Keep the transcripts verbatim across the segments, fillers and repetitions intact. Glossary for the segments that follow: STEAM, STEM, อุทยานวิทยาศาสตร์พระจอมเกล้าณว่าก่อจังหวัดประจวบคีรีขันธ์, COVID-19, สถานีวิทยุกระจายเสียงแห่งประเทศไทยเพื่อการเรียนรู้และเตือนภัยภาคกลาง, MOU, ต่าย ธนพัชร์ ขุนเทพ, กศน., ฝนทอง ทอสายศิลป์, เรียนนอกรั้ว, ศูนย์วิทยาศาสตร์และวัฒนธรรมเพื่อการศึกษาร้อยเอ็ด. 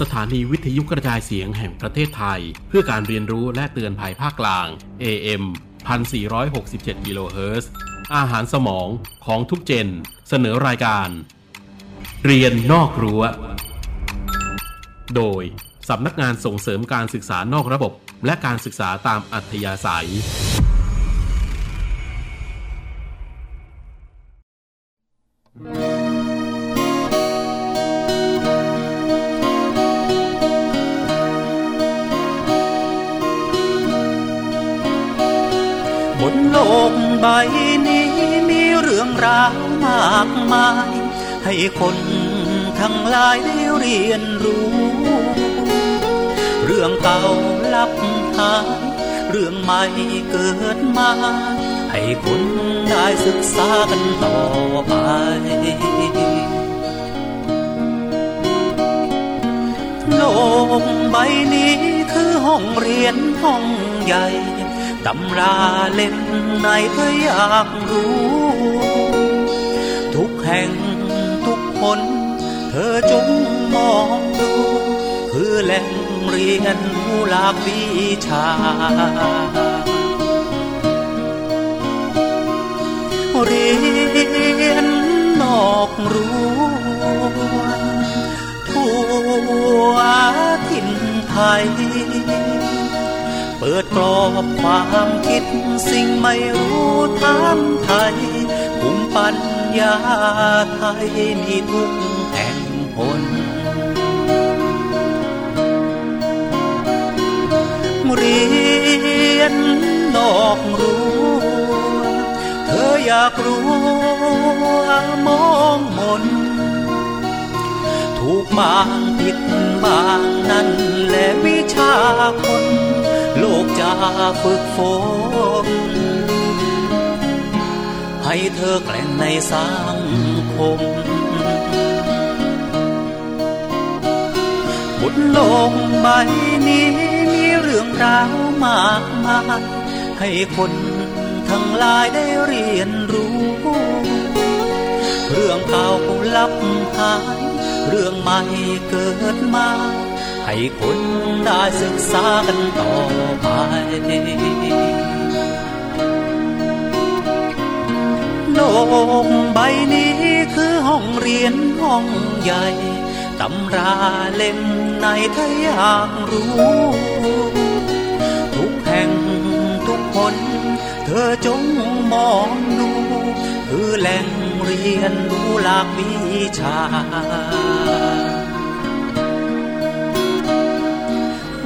สถานีวิทยุกระจายเสียงแห่งประเทศไทยเพื่อการเรียนรู้และเตือนภัยภาคกลาง เอ เอ็ม หนึ่งพันสี่ร้อยหกสิบเจ็ด กิโลเฮิรตซ์อาหารสมองของทุกเจนเสนอรายการเรียนนอกรั้วโดยสำนักงานส่งเสริมการศึกษานอกระบบและการศึกษาตามอัธยาศัยบนโลกใบนี้มีเรื่องราวมากมายให้คนทั้งหลายได้เรียนรู้เรื่องเก่าลับหายเรื่องใหม่เกิดมาให้คนได้ศึกษากันต่อไปโลกใบนี้คือห้องเรียนห้องใหญ่ตำราเล่มไหนก็อยากรู้ทุกแห่งทุกคนเธอจงมองดูคือแหล่งเรียนรู้หลากวิชาเรียนนอกรั้วทั่วถิ่นไทยเปิดกรอบความคิดสิ่งไม่รู้ถามไทยภูมิปัญญาไทยมีทุกแห่งหนเรียนนอกรั้วเธออยากรู้มองมนถูกบางผิดบางนั้นและวิชาคนโลกจะฝึกฝนให้เธอแกล่งในสังคมบนโลกใบนี้มีเรื่องราวมากมายให้คนทั้งหลายได้เรียนรู้เรื่องเก่าลับหายเรื่องใหม่เกิดมาให้คนได้ศึกษากันต่อไปโลกใบนี้คือห้องเรียนห้องใหญ่ตำราเล่มไหนถ้าอยากรู้ทุกแห่งทุกคนเธอจงมองดูคือแหล่งเรียนรู้หลากวิชา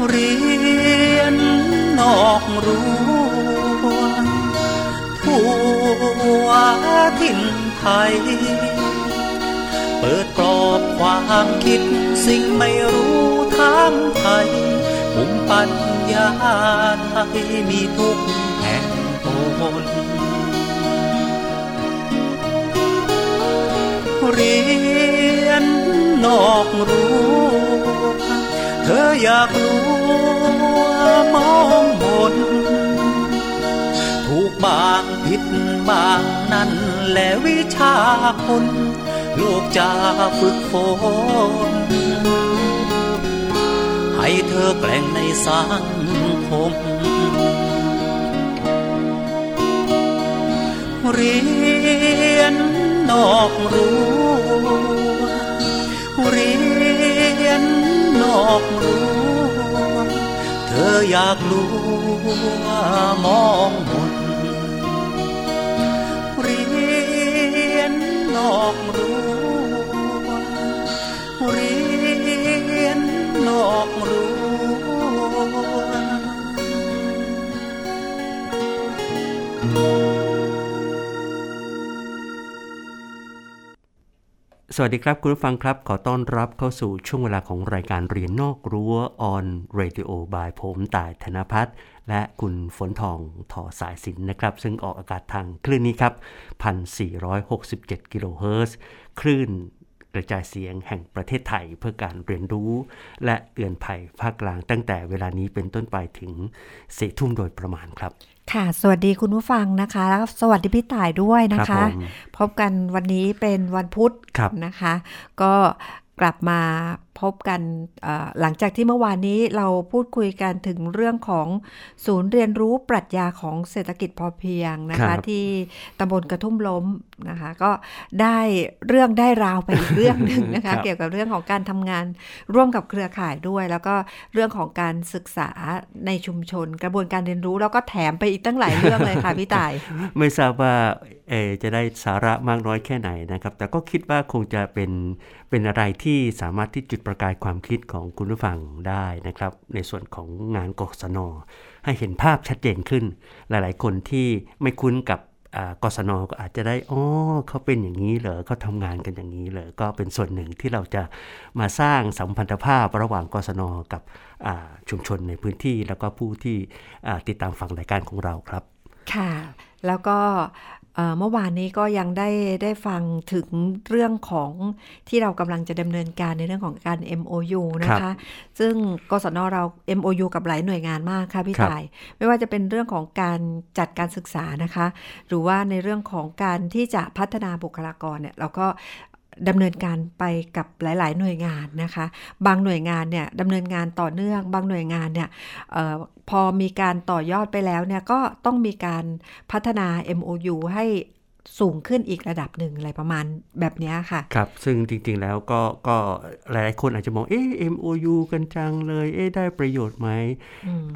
เรียนนอกรั้วทั่วถิ่นไทยเปิดกรอบความคิดสิ่งไม่รู้ถามไทยภูมิปัญญาไทยมีทุกแห่งหนเรียนนอกรั้วเธออยากรู้มองมนถูกบางผิดบางนั้นและวิชาคนโลกจะฝึกฝนให้เธอแกล่งในสังคมเรียนนอกรั้วเรียนนอกรั้วเธออยากรู้มองมนเรียนนอกรั้วเรียนนอกรั้วสวัสดีครับคุณผู้ฟังครับขอต้อนรับเข้าสู่ช่วงเวลาของรายการเรียนนอกรั้ว on radio by ผมต่ายธนภัทรและคุณฝนทองทอสายสินนะครับซึ่งออกอากาศทางคลื่นนี้ครับ หนึ่งพันสี่ร้อยหกสิบเจ็ด กิโลเฮิรตซ์คลื่นกระจายเสียงแห่งประเทศไทยเพื่อการเรียนรู้และเตือนภัยภาคกลางตั้งแต่เวลานี้เป็นต้นไปถึงสี่ทุ่มโดยประมาณครับค่ะสวัสดีคุณผู้ฟังนะคะแล้วสวัสดีพี่ต่ายด้วยนะคะพบกันวันนี้เป็นวันพุธนะคะก็ กลับมาพบกันหลังจากที่เมื่อวานนี้เราพูดคุยกันถึงเรื่องของศูนย์เรียนรู้ปรัชญาของเศรษฐกิจพอเพียงนะคะที่ตำบลกระทุ่มล้มนะคะก็ได้เรื่องได้ราวไปอีกเรื่องนึงนะคะ เกี่ยวกับเรื่องของการทำงานร่วมกับเครือข่ายด้วยแล้วก็เรื่องของการศึกษาในชุมชนกระบวนการเรียนรู้แล้วก็แถมไปอีกตั้งหลายเรื่องเลยค่ะพี่ต่าย ไม่ทราบว่าเอจะได้สาระมากน้อยแค่ไหนนะครับแต่ก็คิดว่าคงจะเป็นเป็นอะไรที่สามารถที่จุดประกายความคิดของคุณผู้ฟังได้นะครับในส่วนของงานกศน.ให้เห็นภาพชัดเจนขึ้นหลายๆคนที่ไม่คุ้นกับกศน.ก็อาจจะได้อ๋อเขาเป็นอย่างนี้เหรอเขาทำงานกันอย่างนี้เหรอก็เป็นส่วนหนึ่งที่เราจะมาสร้างสัมพันธภาพระหว่างกศน.กับชุมชนในพื้นที่แล้วก็ผู้ที่ติดตามฟังรายการของเราครับค่ะแล้วก็เมื่อวานนี้ก็ยังได้ได้ฟังถึงเรื่องของที่เรากำลังจะดำเนินการในเรื่องของการ เอ็ม โอ ยู นะคะซึ่งกศน.เรา เอ็ม โอ ยู กับหลายหน่วยงานมากค่ะพี่ต่ายไม่ว่าจะเป็นเรื่องของการจัดการศึกษานะคะหรือว่าในเรื่องของการที่จะพัฒนาบุคลากรเนี่ยเราก็ดำเนินการไปกับหลายๆหน่วยงานนะคะบางหน่วยงานเนี่ยดำเนินงานต่อเนื่องบางหน่วยงานเนี่ยเอ่อพอมีการต่อยอดไปแล้วเนี่ยก็ต้องมีการพัฒนา เอ็ม โอ ยู ให้สูงขึ้นอีกระดับหนึ่งอะไรประมาณแบบนี้ค่ะครับซึ่งจริงๆแล้วก็ก็หลายๆคนอาจจะมองเอ๊ะ เอ็ม โอ ยู กันจังเลยเอ๊ะได้ประโยชน์ไหม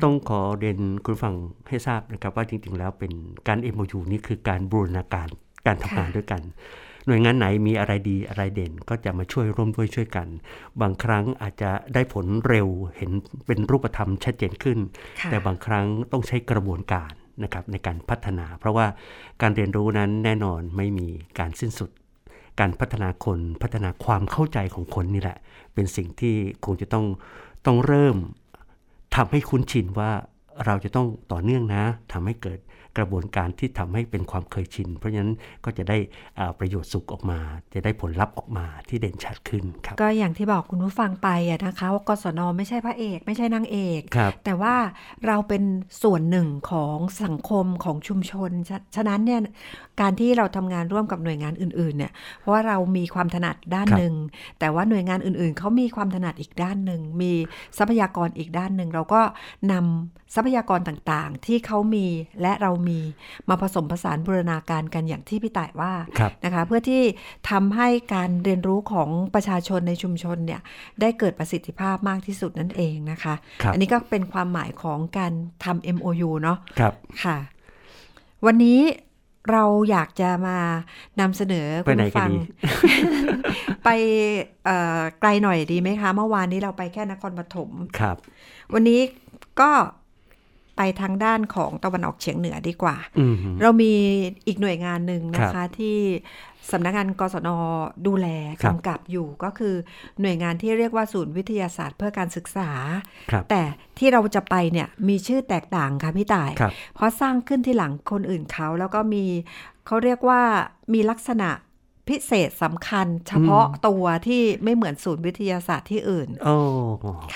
ต้องขอเรียนคุณฟังให้ทราบนะครับว่าจริงๆแล้วเป็นการ เอ็ม โอ ยู นี่คือการบูรณาการการทำงานด้วยกันหน่วยงานไหนมีอะไรดีอะไรเด่นก็จะมาช่วยร่วมด้วยช่วยกันบางครั้งอาจจะได้ผลเร็วเห็นเป็นรูปธรรมชัดเจนขึ้นแต่บางครั้งต้องใช้กระบวนการนะครับในการพัฒนาเพราะว่าการเรียนรู้นั้นแน่นอนไม่มีการสิ้นสุดการพัฒนาคนพัฒนาความเข้าใจของคนนี่แหละเป็นสิ่งที่คงจะต้องต้องเริ่มทำให้คุ้นชินว่าเราจะต้องต่อเนื่องนะทำให้เกิดกระบวนการที่ทำให้เป็นความเคยชินเพราะฉะนั้นก็จะได้ประโยชน์สุขออกมาจะได้ผลลัพธ์ออกมาที่เด่นชัดขึ้นครับก็อย่างที่บอกคุณผู้ฟังไปอะนะคะว่ากศน.ไม่ใช่พระเอกไม่ใช่นางเอกแต่ว่าเราเป็นส่วนหนึ่งของสังคมของชุมชนฉะนั้นเนี่ยการที่เราทำงานร่วมกับหน่วยงานอื่นๆเนี่ยเพราะว่าเรามีความถนัดด้านหนึ่งแต่ว่าหน่วยงานอื่นๆเขามีความถนัดอีกด้านหนึ่งมีทรัพยากรอีกด้านหนึ่งเราก็นำทรัพยากรต่างๆที่เขามีและเรามีมาผสมผสานบูรณาการกันอย่างที่พี่ต่ายว่านะคะเพื่อที่ทำให้การเรียนรู้ของประชาชนในชุมชนเนี่ยได้เกิดประสิทธิภาพมากที่สุดนั่นเองนะคะอันนี้ก็เป็นความหมายของการทำ เอ็ม โอ ยู เนาะค่ะวันนี้เราอยากจะมานำเสนอคุณฟัง ไปไกลหน่อยดีไหมคะเมื่อวานนี้เราไปแค่นครปฐมวันนี้ก็ไปทางด้านของตะวันออกเฉียงเหนือดีกว่าเรามีอีกหน่วยงานหนึ่งนะคะที่สำนักงานกศน.ดูแลกำกับอยู่ก็คือหน่วยงานที่เรียกว่าศูนย์วิทยาศาสตร์เพื่อการศึกษาแต่ที่เราจะไปเนี่ยมีชื่อแตกต่างค่ะพี่ต่ายเพราะสร้างขึ้นที่หลังคนอื่นเขาแล้วก็มีเขาเรียกว่ามีลักษณะพิเศษสำคัญเฉพาะตัวที่ไม่เหมือนศูนย์วิทยาศาสตร์ที่อื่น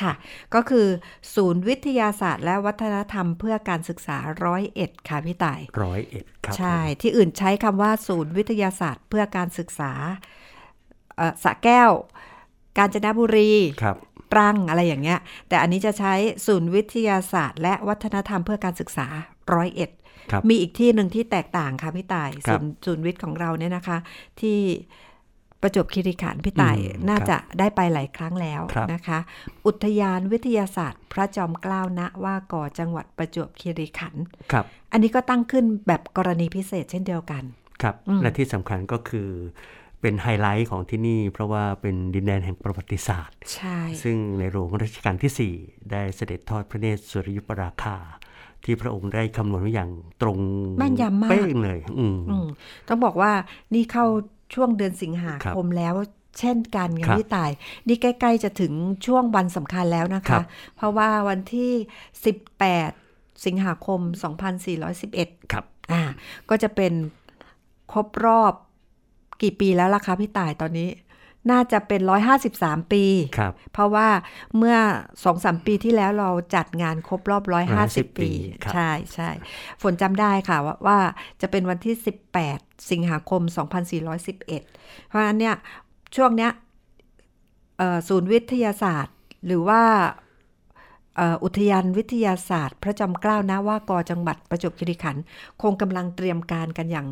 ค่ะก็คือศูนย์วิทยาศาสตร์และวัฒนธรรมเพื่อการศึกษาร้อยเอ็ดค่ะพี่ต่ายร้อยเอ็ดครับใช่ที่อื่นใช้คำว่าศูนย์วิทยาศาสตร์เพื่อการศึกษาสระแก้วกาญจนบุรีตรังอะไรอย่างเงี้ยแต่อันนี้จะใช้ศูนย์วิทยาศาสตร์และวัฒนธรรมเพื่อการศึกษาร้อยเอ็ดมีอีกที่หนึ่งที่แตกต่างค่ะพี่ต่ายศูนย์วิทย์ของเราเนี่ยนะคะที่ประจวบคีรีขันธ์พี่ต่ายน่าจะได้ไปหลายครั้งแล้วนะคะอุทยานวิทยาศาสตร์พระจอมเกล้าณว่าก่อจังหวัดประจวบคีรีขันธ์อันนี้ก็ตั้งขึ้นแบบกรณีพิเศษเช่นเดียวกันครับและที่สำคัญก็คือเป็นไฮไลท์ของที่นี่เพราะว่าเป็นดินแดนแห่งประวัติศาสตร์ใช่ซึ่งในหลวงรัชกาลที่สี่ได้เสด็จทอดพระเนตรสุริยุปราคาที่พระองค์ได้คำนวณไว้อย่างตรงแม่นยำมากเป๊ะเลยอืมต้องบอกว่านี่เข้าช่วงเดือนสิงหาคมแล้วเช่นกันกับพี่ต่ายนี่ใกล้ๆจะถึงช่วงวันสำคัญแล้วนะคะเพราะว่าวันที่สิบแปดสิงหาคมสองพันสี่ร้อยสิบเอ็ดครับอ่าก็จะเป็นครบรอบกี่ปีแล้วล่ะคะพี่ต่ายตอนนี้น่าจะเป็นหนึ่งร้อยห้าสิบสามปีเพราะว่าเมื่อ สองถึงสาม ปีที่แล้วเราจัดงานครบรอบหนึ่งร้อยห้าสิบปีใช่ใช่ฝนจำได้ค่ะว่า, ว่าจะเป็นวันที่สิบแปดสิงหาคมสองพันสี่ร้อยสิบเอ็ดเพราะฉะนั้นเนี่ยช่วงเนี้ย ศูนย์วิทยาศาสตร์หรือว่าอุทยานวิทยาศาสตร์พระจอมเกล้านะว่ากจังหวัดประจวบคีรีขันธ์คงกำลังเตรียมการกันอย่าง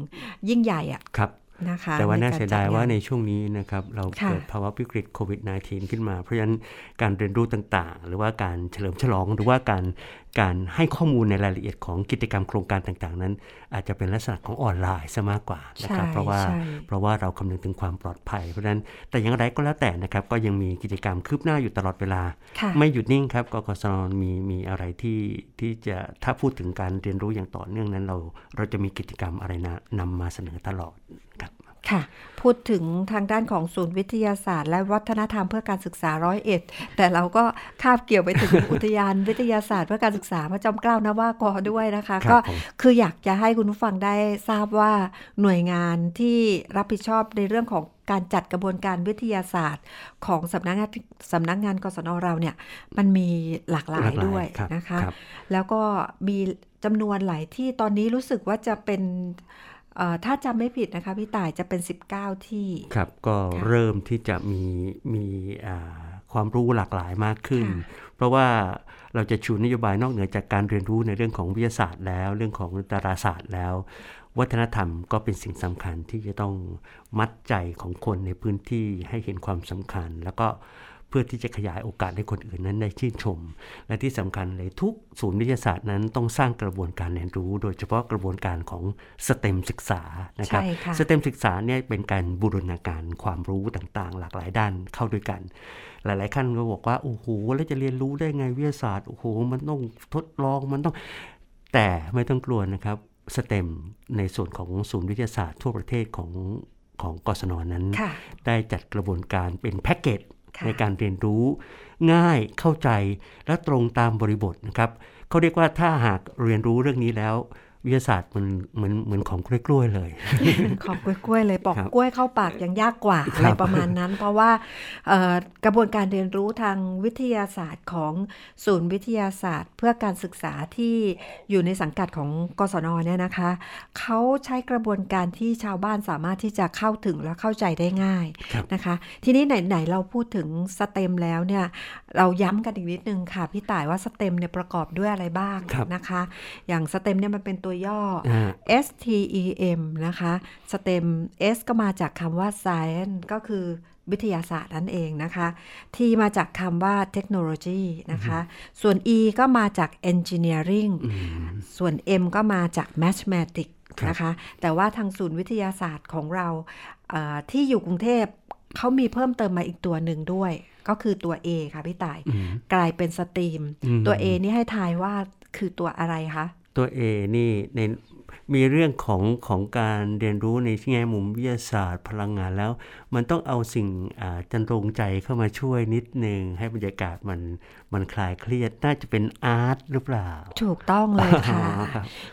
ยิ่งใหญ่อ่ะครับนะคะแต่ว่าน่าเสียดายว่าในช่วงนี้นะครับเราเกิดภาวะวิกฤตโควิด สิบเก้า ขึ้นมาเพราะฉะนั้นการเรียนรู้ต่างๆหรือว่าการเฉลิมฉลองหรือว่าการการให้ข้อมูลในรายละเอียดของกิจกรรมโครงการต่างๆนั้นอาจจะเป็นลักษณะของออนไลน์ซะมากกว่านะครับเพราะว่าเพราะว่าเราคำนึงถึงความปลอดภัยเพราะฉะนั้นแต่อย่างไรก็แล้วแต่นะครับก็ยังมีกิจกรรมคืบหน้าอยู่ตลอดเวลาไม่หยุดนิ่งครับกกสนมีมีอะไรที่ที่จะถ้าพูดถึงการเรียนรู้อย่างต่อเนื่องนั้นเราเราจะมีกิจกรรมอะไรนะนำมาเสนอตลอดครับค่ะพูดถึงทางด้านของศูนย์วิทยาศาสตร์และวัฒนธรรมเพื่อการศึกษาร้อยเอ็ดแต่เราก็คาบเกี่ยวไปถึง อุทยานวิทยาศาสตร์เพื่อการศึกษาพระจอมเกล้านะว่ากด้วยนะคะก็คืออยากจะให้คุณผู้ฟังได้ทราบว่าหน่วยงานที่รับผิดชอบในเรื่องของการจัดกระบวนการวิทยาศาสตร์ของสำนักงานสำนักงานกศนเราเนี่ยมันมีหลากหลายด้วยนะคะแล้วก็มีจำนวนหลายที่ตอนนี้รู้สึกว่าจะเป็นถ้าจำไม่ผิดนะคะพี่ต่ายจะเป็นสิบเก้าที่ครับก็เริ่มที่จะมีมีความรู้หลากหลายมากขึ้นเพราะว่าเราจะชูนโยบายนอกเหนือจากการเรียนรู้ในเรื่องของวิทยาศาสตร์แล้วเรื่องของดาราศาสตร์แล้ววัฒนธรรมก็เป็นสิ่งสำคัญที่จะต้องมัดใจของคนในพื้นที่ให้เห็นความสำคัญแล้วก็เพื่อที่จะขยายโอกาสให้คนอื่นนั้นได้ชื่นชมและที่สำคัญเลยทุกศูนย์วิทยาศาสตร์นั้นต้องสร้างกระบวนการเรียนรู้โดยเฉพาะกระบวนการของ เอส ที อี เอ็ม ศึกษานะครับ เอส ที อี เอ็ม ศึกษาเนี่ยเป็นการบูรณาการความรู้ต่างๆหลากหลายด้านเข้าด้วยกันหลายๆขั้นก็บอกว่าโอ้โหแล้วจะเรียนรู้ได้ไงวิทยาศาสตร์โอ้โหมันต้องทดลองมันต้องแต่ไม่ต้องกลัวนะครับ เอส ที อี เอ็ม ในส่วนของศูนย์วิทยาศาสตร์ทั่วประเทศของของกศน.นั้นได้จัดกระบวนการเป็นแพ็กเกจในการเรียนรู้ง่ายเข้าใจและตรงตามบริบทนะครับเขาเรียกว่าถ้าหากเรียนรู้เรื่องนี้แล้ววิทยาศาสตร์มันเหมือนเหมือนของกล้วยๆเลยของกล้วยๆเลยปอกกล้วยเข้าปากยังยากกว่าอะไรประมาณนั้นเพราะว่ากระบวนการเรียนรู้ทางวิทยาศาสตร์ของศูนย์วิทยาศาสตร์เพื่อการศึกษาที่อยู่ในสังกัดของกศน.เนี่ยนะคะเขาใช้กระบวนการที่ชาวบ้านสามารถที่จะเข้าถึงและเข้าใจได้ง่ายนะคะทีนี้ไหนๆเราพูดถึงสเต็มแล้วเนี่ยเราย้ำกันอีกนิดนึงค่ะพี่ต่ายว่าสเต็มเนี่ยประกอบด้วยอะไรบ้างนะคะอย่างสเต็มเนี่ยมันเป็นตัวย่อ เอส ที อี เอ็ม นะคะ เอส ที อี เอ็ม S ก็มาจากคำว่า Science ก็คือวิทยาศาสตร์นั่นเองนะคะที่มาจากคำว่า Technology นะคะ mm-hmm. ส่วน E ก็มาจาก Engineering mm-hmm. ส่วน M ก็มาจาก Mathematics นะคะแต่ว่าทางศูนย์วิทยาศาสตร์ของเราเอ่อที่อยู่กรุงเทพเขามีเพิ่มเติมมาอีกตัวหนึ่งด้วยก็คือตัว A ค่ะพี่ต่าย mm-hmm. กลายเป็น STEAM mm-hmm. ตัว A นี่ให้ทายว่าคือตัวอะไรคะตัว A นี่ในมีเรื่องของของการเรียนรู้ในแง่มุมวิทยาศาสตร์พลังงานแล้วมันต้องเอาสิ่งจันทรงใจเข้ามาช่วยนิดนึงให้บรรยากาศมันมันคลายเครียดน่าจะเป็นอาร์ตหรือเปล่าถูกต้องเลยค่ะ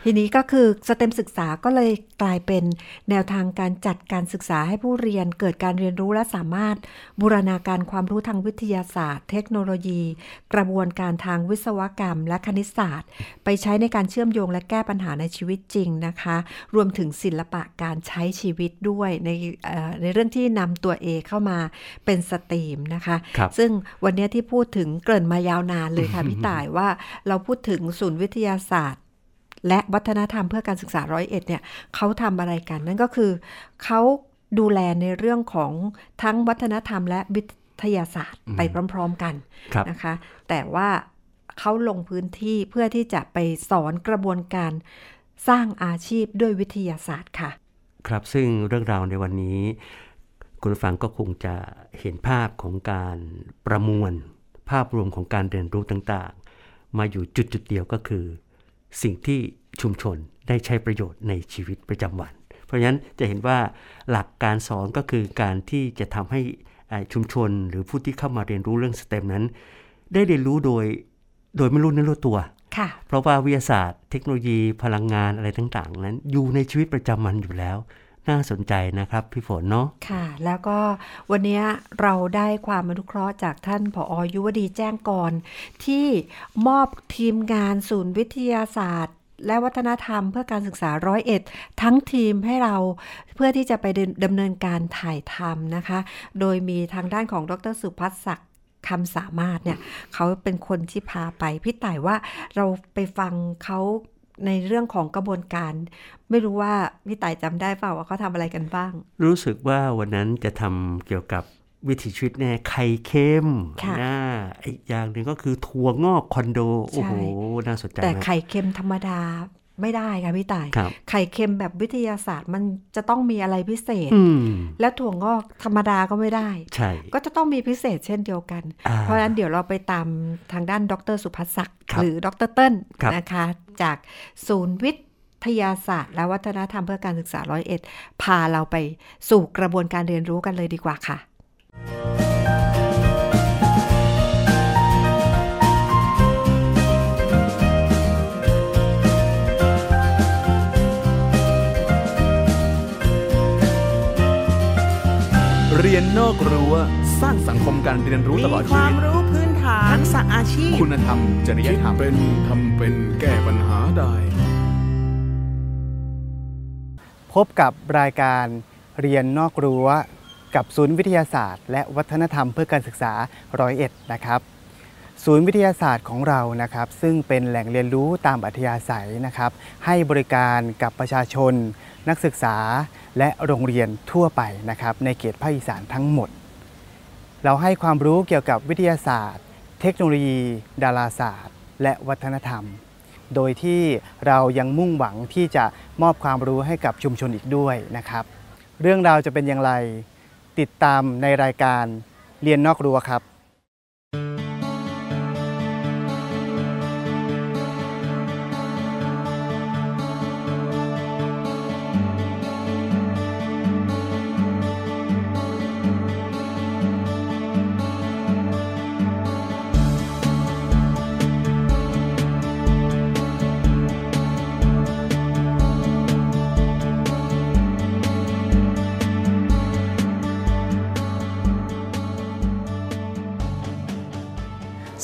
ทีนี้ก็คือสเต็มศึกษาก็เลยกลายเป็นแนวทางการจัดการศึกษาให้ผู้เรียนเกิดการเรียนรู้และสามารถบูรณาการความรู้ทางวิทยาศาสตร์เทคโนโลยีกระบวนการทางวิศวกรรมและคณิตศาสตร์ไปใช้ในการเชื่อมโยงและแก้ปัญหาในชีวิตจริงนะคะรวมถึงศิลปะการใช้ชีวิตด้วยในในเรื่องที่นำตัว A เข้ามาเป็นสตรีมนะคะซึ่งวันนี้ที่พูดถึงเกริ่นมายาวนานเลยค่ะ พี่ต่ายว่าเราพูดถึงศูนย์วิทยาศาสตร์และวัฒนธรรมเพื่อการศึกษาร้อยเอ็ดเนี่ยเขาทำอะไรกันนั่นก็คือเขาดูแลในเรื่องของทั้งวัฒนธรรมและวิทยาศาสตร์ไปพร้อมๆกันนะคะแต่ว่าเขาลงพื้นที่เพื่อที่จะไปสอนกระบวนการสร้างอาชีพด้วยวิทยาศาสตร์ค่ะครับซึ่งเรื่องราวในวันนี้คุณผู้ฟังก็คงจะเห็นภาพของการประมวลภาพรวมของการเรียนรู้ต่างๆมาอยู่จุดๆเดียวก็คือสิ่งที่ชุมชนได้ใช้ประโยชน์ในชีวิตประจำวันเพราะฉะนั้นจะเห็นว่าหลักการสอนก็คือการที่จะทำให้ชุมชนหรือผู้ที่เข้ามาเรียนรู้เรื่อง เอส ที อี เอ็ม นั้นได้เรียนรู้โดยโดยไม่รู้เนื้อรู้ตัวเพราะว่าวิทยาศาสตร์เทคโนโลยีพลังงานอะไรต่างๆนั้นอยู่ในชีวิตประจำวันอยู่แล้วน่าสนใจนะครับพี่ฝนเนาะค่ะแล้วก็วันนี้เราได้ความอนุเคราะห์จากท่านผอ.ยุวดีแจ้งกรที่มอบทีมงานศูนย์วิทยาศาสตร์ และวัฒนธรรมเพื่อการศึกษาร้อยเอ็ดทั้งทีมให้เราเพื่อที่จะไปดำเนินการถ่ายทำนะคะโดยมีทางด้านของดร.สุภัสศักดิ์คำสามารถเนี่ยเขาเป็นคนที่พาไปพี่ต่ายว่าเราไปฟังเขาในเรื่องของกระบวนการไม่รู้ว่าพี่ต่ายจำได้เปล่าว่าเขาทำอะไรกันบ้างรู้สึกว่าวันนั้นจะทำเกี่ยวกับวิถีชีวิตแน่ไข่เค็มนะอีกอย่างหนึ่งก็คือถั่วงอกคอนโดโอ้โหน่าสนใจแต่ไข่เค็มธรรมดาไม่ได้ค่ะพี่ต่ายไข่เค็มแบบวิทยาศาสตร์มันจะต้องมีอะไรพิเศษและถั่วงอกธรรมดาก็ไม่ได้ก็จะต้องมีพิเศษเช่นเดียวกันเพราะฉะนั้นเดี๋ยวเราไปตามทางด้านดร.สุภัสศักดิ์หรือดร.เติ้ลนะคะจากศูนย์วิทย์วิทยาศาสตร์และวัฒนธรรมเพื่อการศึกษาร้อยเอ็ดพาเราไปสู่กระบวนการเรียนรู้กันเลยดีกว่าค่ะเรียนนอกรั้วสร้างสังคมการเรียนรู้ตลอดชีวิตมีความรู้พื้นฐานทักษะอาชีพคุณธรรมจริยธรรมเป็นทำเป็นแก้ปัญหาได้พบกับรายการเรียนนอกรั้วกับศูนย์วิทยาศาสตร์และวัฒนธรรมเพื่อการศึกษาร้อยเอ็ดนะครับศูนย์วิทยาศาสตร์ของเรานะครับซึ่งเป็นแหล่งเรียนรู้ตามอัธยาศัยนะครับให้บริการกับประชาชนนักศึกษาและโรงเรียนทั่วไปนะครับในเขตภาคอีสานทั้งหมดเราให้ความรู้เกี่ยวกับวิทยาศาสตร์เทคโนโลยีดาราศาสตร์และวัฒนธรรมโดยที่เรายังมุ่งหวังที่จะมอบความรู้ให้กับชุมชนอีกด้วยนะครับเรื่องราวจะเป็นอย่างไรติดตามในรายการเรียนนอกรั้วครับ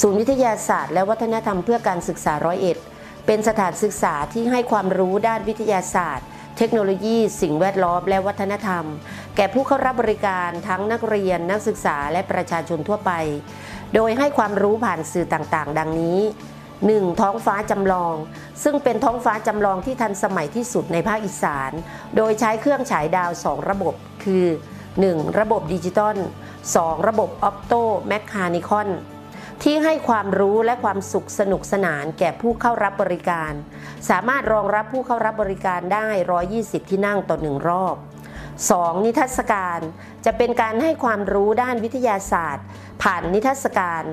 ศูนย์วิทยาศาสตร์และวัฒนธรรมเพื่อการศึกษาร้อยเอ็ดเป็นสถานศึกษาที่ให้ความรู้ด้านวิทยาศาสตร์เทคโนโลยีสิ่งแวดล้อมและวัฒนธรรมแก่ผู้เข้ารับบริการทั้งนักเรียนนักศึกษาและประชาชนทั่วไปโดยให้ความรู้ผ่านสื่อต่างๆดังนี้ หนึ่ง. ท้องฟ้าจำลองซึ่งเป็นท้องฟ้าจำลองที่ทันสมัยที่สุดในภาคอีสานโดยใช้เครื่องฉายดาวสองระบบคือ หนึ่ง. ระบบดิจิตอล สอง. ระบบออปโตแมคคานิคอนที่ให้ความรู้และความสุขสนุกสนานแก่ผู้เข้ารับบริการสามารถรองรับผู้เข้ารับบริการได้หนึ่งร้อยยี่สิบที่นั่งต่อหนึ่งรอบ สอง. นิทรรศการจะเป็นการให้ความรู้ด้านวิทยาศาสตร์ผ่านนิทรรศการ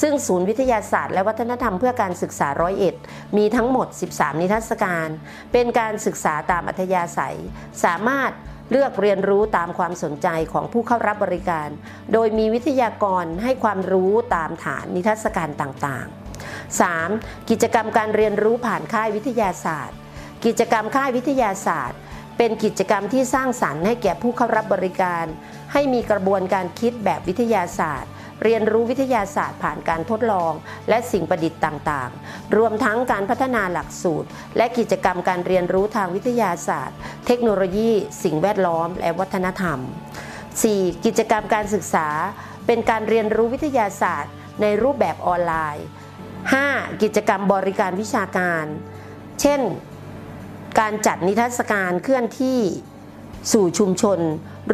ซึ่งศูนย์วิทยาศาสตร์และวัฒนธรรมเพื่อการศึกษาร้อยเอ็ดมีทั้งหมดสิบสามนิทรรศการเป็นการศึกษาตามอัธยาศัยสามารถเลือกเรียนรู้ตามความสนใจของผู้เข้ารับบริการโดยมีวิทยากรให้ความรู้ตามฐานนิทรรศการต่างๆ สาม. กิจกรรมการเรียนรู้ผ่านค่ายวิทยาศาสตร์กิจกรรมค่ายวิทยาศาสตร์เป็นกิจกรรมที่สร้างสรรค์ให้แก่ผู้เข้ารับบริการให้มีกระบวนการคิดแบบวิทยาศาสตร์เรียนรู้วิทยาศาสตร์ผ่านการทดลองและสิ่งประดิษฐ์ต่างๆรวมทั้งการพัฒนาหลักสูตรและกิจกรรมการเรียนรู้ทางวิทยาศาสตร์เทคโนโลยีสิ่งแวดล้อมและวัฒนธรรม สี่. กิจกรรมการศึกษาเป็นการเรียนรู้วิทยาศาสตร์ในรูปแบบออนไลน์ ห้า. กิจกรรมบริการวิชาการเช่นการจัดนิทรรศการเคลื่อนที่สู่ชุมชน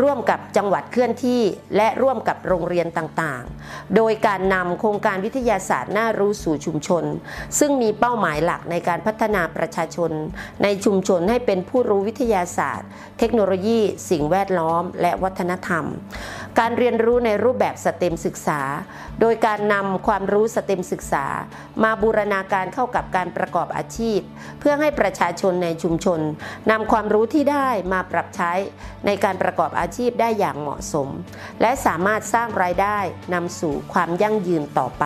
ร่วมกับจังหวัดเคลื่อนที่และร่วมกับโรงเรียนต่างๆโดยการนำโครงการวิทยาศาสตร์น่ารู้สู่ชุมชนซึ่งมีเป้าหมายหลักในการพัฒนาประชาชนในชุมชนให้เป็นผู้รู้วิทยาศาสตร์เทคโนโลยีสิ่งแวดล้อมและวัฒนธรรมการเรียนรู้ในรูปแบบสเต็มศึกษาโดยการนำความรู้สเต็มศึกษามาบูรณาการเข้ากับการประกอบอาชีพเพื่อให้ประชาชนในชุมชนนำความรู้ที่ได้มาปรับใช้ในการประกอบอาชีพได้อย่างเหมาะสมและสามารถสร้างรายได้นำสู่ความยั่งยืนต่อไป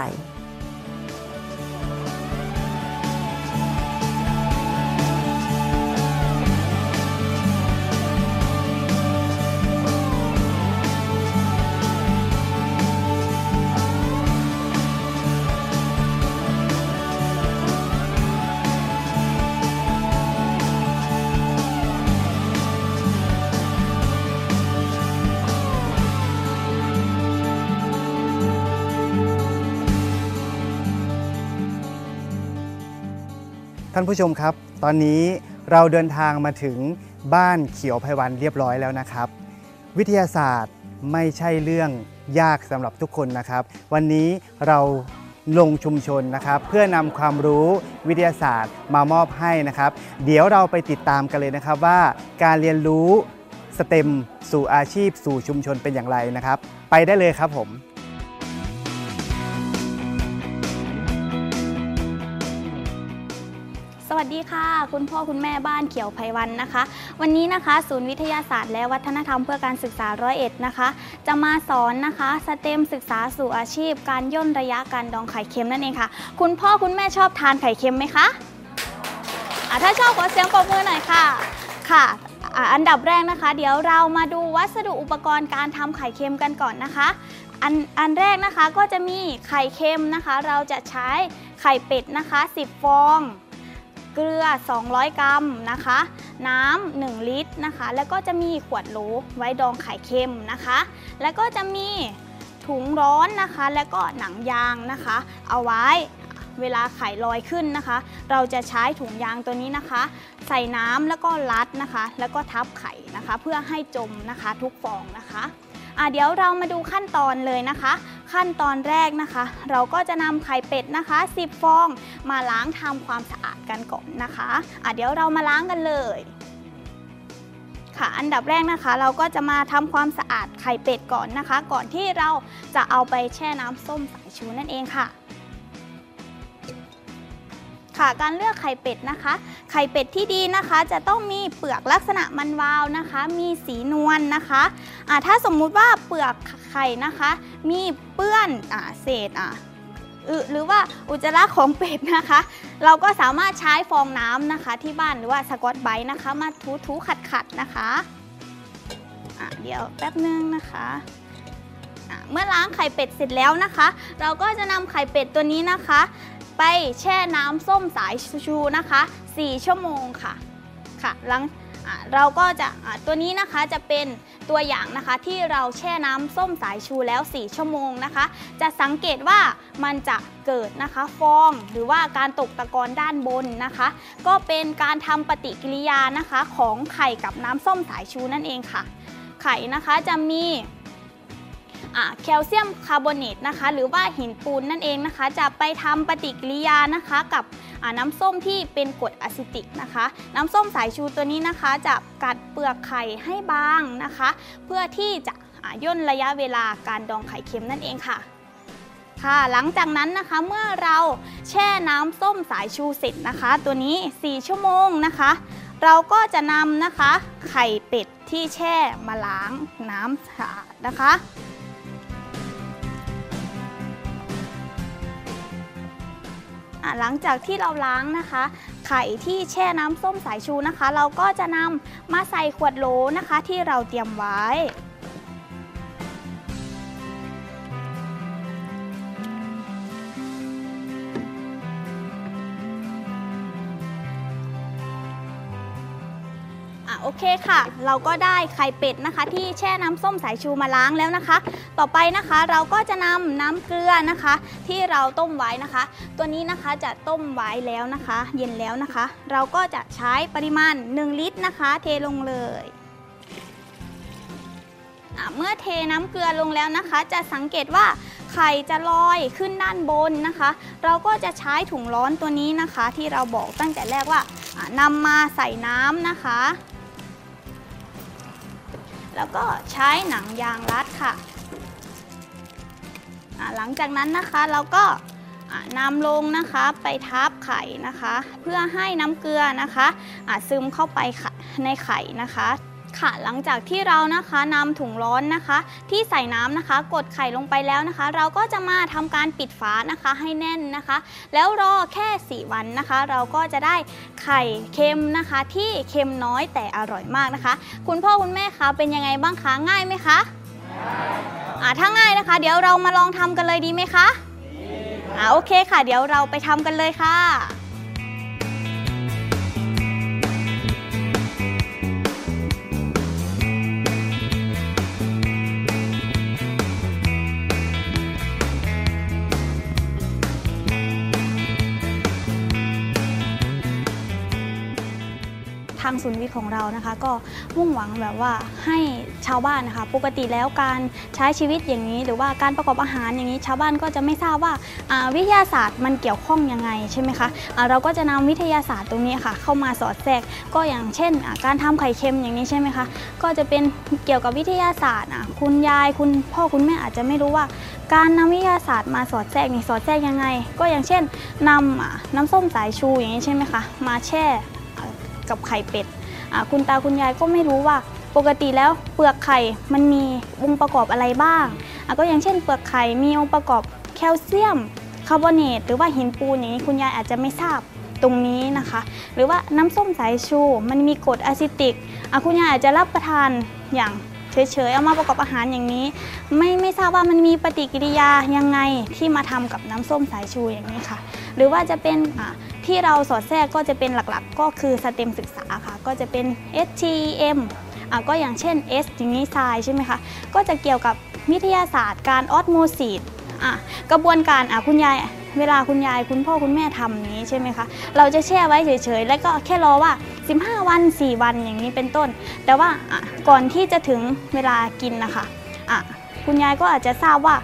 ท่านผู้ชมครับตอนนี้เราเดินทางมาถึงบ้านเขียวไพวันเรียบร้อยแล้วนะครับวิทยาศาสตร์ไม่ใช่เรื่องยากสำหรับทุกคนนะครับวันนี้เราลงชุมชนนะครับเพื่อนำความรู้วิทยาศาสตร์มามอบให้นะครับเดี๋ยวเราไปติดตามกันเลยนะครับว่าการเรียนรู้สเต็ม สู่อาชีพสู่ชุมชนเป็นอย่างไรนะครับไปได้เลยครับผมสวัสดีค่ะคุณพ่อคุณแม่บ้านเขียวไพวันนะคะวันนี้นะคะศูนย์วิทยาศาสตร์และวัฒนธรรมเพื่อการศึกษาร้อยเอ็ดนะคะจะมาสอนนะคะสเต็มศึกษาสู่อาชีพการย่นระยะการดองไข่เค็มนั่นเองค่ะคุณพ่อคุณแม่ชอบทานไข่เค็มไหมคะถ้าชอบขอเสียงปรบมือหน่อยค่ะค่ะอันดับแรกนะคะเดี๋ยวเรามาดูวัสดุอุปกรณ์การทำไข่เค็มกันก่อนนะคะอันอันแรกนะคะก็จะมีไข่เค็มนะคะเราจะใช้ไข่เป็ดนะคะสิบฟองเกลือสองร้อยกรัมนะคะน้ำหนึ่งลิตรนะคะแล้วก็จะมีขวดโหลไว้ดองไข่เค็มนะคะแล้วก็จะมีถุงร้อนนะคะแล้วก็หนังยางนะคะเอาไว้เวลาไข่ลอยขึ้นนะคะเราจะใช้ถุงยางตัวนี้นะคะใส่น้ำแล้วก็รัดนะคะแล้วก็ทับไข่นะคะเพื่อให้จมนะคะทุกฟองนะคะอ่ะเดี๋ยวเรามาดูขั้นตอนเลยนะคะขั้นตอนแรกนะคะเราก็จะนำไข่เป็ดนะคะสิบฟองมาล้างทำความสะอาดกันก่อนนะคะอ่ะเดี๋ยวเรามาล้างกันเลยค่ะอันดับแรกนะคะเราก็จะมาทำความสะอาดไข่เป็ดก่อนนะคะก่อนที่เราจะเอาไปแช่น้ำส้มสายชูนั่นเองค่ะค่ะการเลือกไข่เป็ดนะคะไข่เป็ดที่ดีนะคะจะต้องมีเปลือกลักษณะมันวาวนะคะมีสีนวล น, นะคะอ่าถ้าสมมุติว่าเปลือกไข่นะคะมีเปื้อนอ่าเศษอ่าอึหรือว่าอุจจาระของเป็ดนะคะเราก็สามารถใช้ฟองน้ำนะคะที่บ้านหรือว่าสกอตไบรท์นะคะมาถูๆขัดๆนะคะอ่าเดี๋ยวแป๊บนึงนะคะเมื่อล้างไข่เป็ดเสร็จแล้วนะคะเราก็จะนำไข่เป็ดตัวนี้นะคะไปแช่น้ำส้มสายชูนะคะสี่ชั่วโมงค่ะค่ะหลังเราก็จะตัวนี้นะคะจะเป็นตัวอย่างนะคะที่เราแช่น้ำส้มสายชูแล้วสี่ชั่วโมงนะคะจะสังเกตว่ามันจะเกิดนะคะฟองหรือว่าการตกตะกอนด้านบนนะคะก็เป็นการทำปฏิกิริยานะคะของไข่กับน้ำส้มสายชูนั่นเองค่ะไข่นะคะจะมีแคลเซียมคาร์บอเนตนะคะหรือว่าหินปูนนั่นเองนะคะจะไปทำปฏิกิริยานะคะกับน้ำส้มที่เป็นกรดอะซิติกนะคะน้ำส้มสายชูตัวนี้นะคะจะกัดเปลือกไข่ให้บางนะคะเพื่อที่จะย่นระยะเวลาการดองไข่เค็มนั่นเองค่ะค่ะหลังจากนั้นนะคะเมื่อเราแช่น้ำส้มสายชูเสร็จนะคะตัวนี้สี่ชั่วโมงนะคะเราก็จะนำนะคะไข่เป็ดที่แช่มาล้างน้ำสะอาดนะคะหลังจากที่เราล้างนะคะไข่ที่แช่น้ำส้มสายชูนะคะเราก็จะนำมาใส่ขวดโหลนะคะที่เราเตรียมไว้โอเคค่ะเราก็ได้ไข่เป็ดนะคะที่แช่น้ำส้มสายชูมาล้างแล้วนะคะต่อไปนะคะเราก็จะนำน้ำเกลือนะคะที่เราต้มไว้นะคะตัวนี้นะคะจะต้มไว้แล้วนะคะเย็นแล้วนะคะเราก็จะใช้ปริมาณหนึ่งลิตรนะคะเทลงเลยเมื่อเทน้ำเกลือลงแล้วนะคะจะสังเกตว่าไข่จะลอยขึ้นด้านบนนะคะเราก็จะใช้ถุงร้อนตัวนี้นะคะที่เราบอกตั้งแต่แรกว่านำมาใส่น้ำนะคะแล้วก็ใช้หนังยางรัดค่ะหลังจากนั้นนะคะเราก็นำลงนะคะไปทับไข่นะคะเพื่อให้น้ำเกลือนะคะซึมเข้าไปในไข่นะคะค่ะหลังจากที่เรานะคะนำถุงร้อนนะคะที่ใส่น้ำนะคะกดไข่ลงไปแล้วนะคะเราก็จะมาทำการปิดฝานะคะให้แน่นนะคะแล้วรอแค่สี่วันนะคะเราก็จะได้ไข่เค็มนะคะที่เค็มน้อยแต่อร่อยมากนะคะคุณพ่อคุณแม่คะเป็นยังไงบ้างคะง่ายไหมคะอ่าถ้าง่ายนะคะเดี๋ยวเรามาลองทำกันเลยดีไหมคะอ่าโอเคค่ะเดี๋ยวเราไปทำกันเลยค่ะ างศูนย์วิทย์ของเรานะคะก็มุ่งหวังแบบว่าให้ชาวบ้านนะคะปกติแล้วการใช้ชีวิตอย่างนี้หรือว่าการประกอบอาหารอย่างนี้ชาวบ้านก็จะไม่ทราบว่าวิทยาศาสตร์มันเกี่ยวข้องยังไงใช่ไหมคะเราก็จะนำวิทยาศาสตร์ตรงนี้ค่ะเข้ามาสอดแทรกก็อย่างเช่นการทำไข่เค็มอย่างนี้ใช่ไหมคะก็จะเป็นเกี่ยวกับวิทยาศาสตร์คุณยายคุณพ่อคุณแม่อาจจะไม่รู้ว่าการนำวิทยาศาสตร์มาสอดแทรกนี่สอดแทรกยังไงก็อย่างเช่นนำน้ำส้มสายชูอย่างนี้ใช่ไหมคะมาแช่กับไข่เป็ดคุณตาคุณยายก็ไม่รู้ว่าปกติแล้วเปลือกไข่มันมีองค์ประกอบอะไรบ้างก็อย่างเช่นเปลือกไข่มีองค์ประกอบแคลเซียมคาร์บอเนตหรือว่าหินปูนอย่างนี้คุณยายอาจจะไม่ทราบตรงนี้นะคะหรือว่าน้ำส้มสายชูมันมีกรดอะซิติกคุณยายอาจจะรับประทานอย่างเฉยๆเอามาประกอบอาหารอย่างนี้ไม่ไม่ทราบว่ามันมีปฏิกิริยายังไงที่มาทำกับน้ำส้มสายชูอย่างนี้ค่ะหรือว่าจะเป็นที่เราสอดแทรกก็จะเป็นหลักๆก็คือ สเต็ม ศึกษาค่ะก็จะเป็น เอส ที อี เอ็ม ก็อย่างเช่น เอส อย่างนี้ทรายใช่ไหมคะก็จะเกี่ยวกับวิทยาศาสตร์การออสโมซิสกระบวนการคุณยายเวลาคุณยายคุณพ่อคุณแม่ทำนี้ใช่ไหมคะเราจะแช่ไว้เฉยๆแล้วก็แค่รอว่าสิบห้าวันสี่วันอย่างนี้เป็นต้นแต่ว่าก่อนที่จะถึงเวลากินนะคะะคุณยายก็อาจจะทราบว่า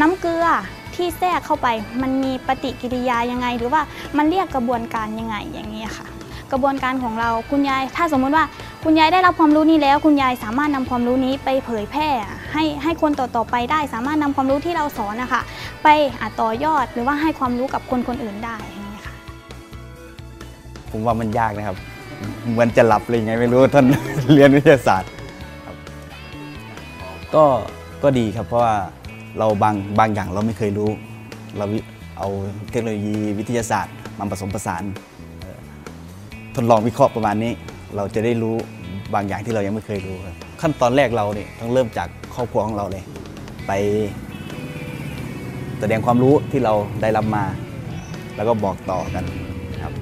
น้ำเกลือที่แทรกเข้าไปมันมีปฏิกิริยายังไงหรือว่ามันเรียกกระบวนการยังไงอย่างนี้ค่ะกระบวนการของเราคุณยายถ้าสมมติว่าคุณยายได้รับความรู้นี้แล้วคุณยายสามารถนำความรู้นี้ไปเผยแพร่ให้ให้คนต่อๆไปได้สามารถนำความรู้ที่เราสอนนะคะไปต่อยอดหรือว่าให้ความรู้กับคนคนอื่นได้อย่างนี้ค่ะผมว่ามันยากนะครับเหมือนจะหลับเลยไงไม่รู้ท่านเรียนวิทยาศาสตร์ก็ก็ดีครับเพราะว่าเราบางบางอย่างเราไม่เคยรู้เราเอาเทคโนโลยีวิทยาศาสตร์มาผสมผสานทดลองวิเคราะห์ประมาณนี้เราจะได้รู้บางอย่างที่เรายังไม่เคยรู้ขั้นตอนแรกเราเนี่ยต้องเริ่มจากครอบครัวของเราเลยไปแสดงความรู้ที่เราได้รับมาแล้วก็บอกต่อกันครับ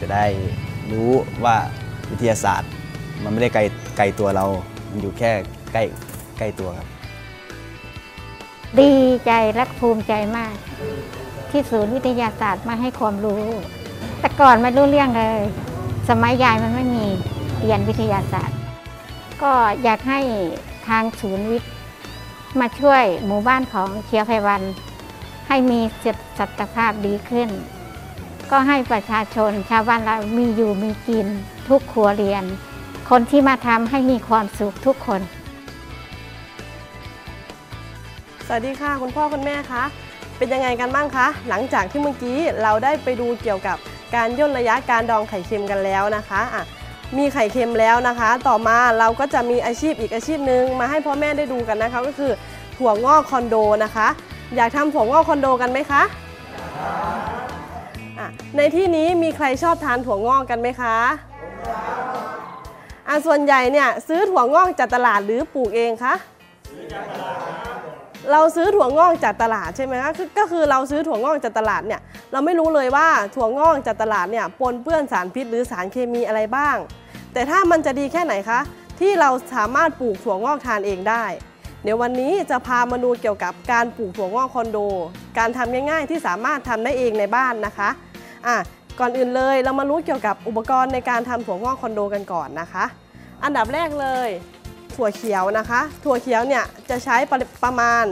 จะได้รู้ว่าวิทยาศาสตร์มันไม่ได้ไกลไกลตัวเรามันอยู่แค่ใกล้ใกล้ตัวครับดีใจและภูมิใจมากที่ศูนย์วิทยาศาสตร์มาให้ความรู้แต่ก่อนไม่รู้เรื่องเลยสมัยยายมันไม่มีเรียนวิทยาศาสตร์ก็อยากให้ทางศูนย์วิทย์มาช่วยหมู่บ้านของเชียร์ไพวันให้มีศักยภาพดีขึ้นก็ให้ประชาชนชาวบ้านเรามีอยู่มีกินทุกครัวเรือนคนที่มาทำให้มีความสุขทุกคนสวัสดีค่ะคุณพ่อคุณแม่คะเป็นยังไงกันบ้างคะหลังจากที่เมื่อกี้เราได้ไปดูเกี่ยวกับการย่นระยะการดองไข่เค็มกันแล้วนะคะอ่ะมีไข่เค็มแล้วนะคะต่อมาเราก็จะมีอาชีพอีกอาชีพหนึ่งมาให้พ่อแม่ได้ดูกันนะคะก็คือถั่วงอกคอนโดนะคะอยากทำถั่วงอกคอนโดกันไหมคะในที่นี้มีใครชอบทานถั่วงอกกันไหมคะอ่ะส่วนใหญ่เนี่ยซื้อถั่วงอกจากตลาดหรือปลูกเองคะเราซื้อถั่วงอกจากตลาดใช่ไหมคะก็คือเราซื้อถั่วงอกจากตลาดเนี่ยเราไม่รู้เลยว่าถั่วงอกจากตลาดเนี่ยปนเปื้อนสารพิษหรือสารเคมีอะไรบ้างแต่ถ้ามันจะดีแค่ไหนคะที่เราสามารถปลูกถั่วงอกทานเองได้เดี๋ยววันนี้จะพามาดูเกี่ยวกับการปลูกถั่วงอกคอนโดการทำง่ายๆที่สามารถทำได้เองในบ้านนะคะอ่ะก่อนอื่นเลยเรามารู้เกี่ยวกับอุปกรณ์ในการทำถั่วงอกคอนโดกันก่อนนะคะอันดับแรกเลยถั่วเขียวนะคะถั่วเขียวเนี่ยจะใช้ปร ประมาณ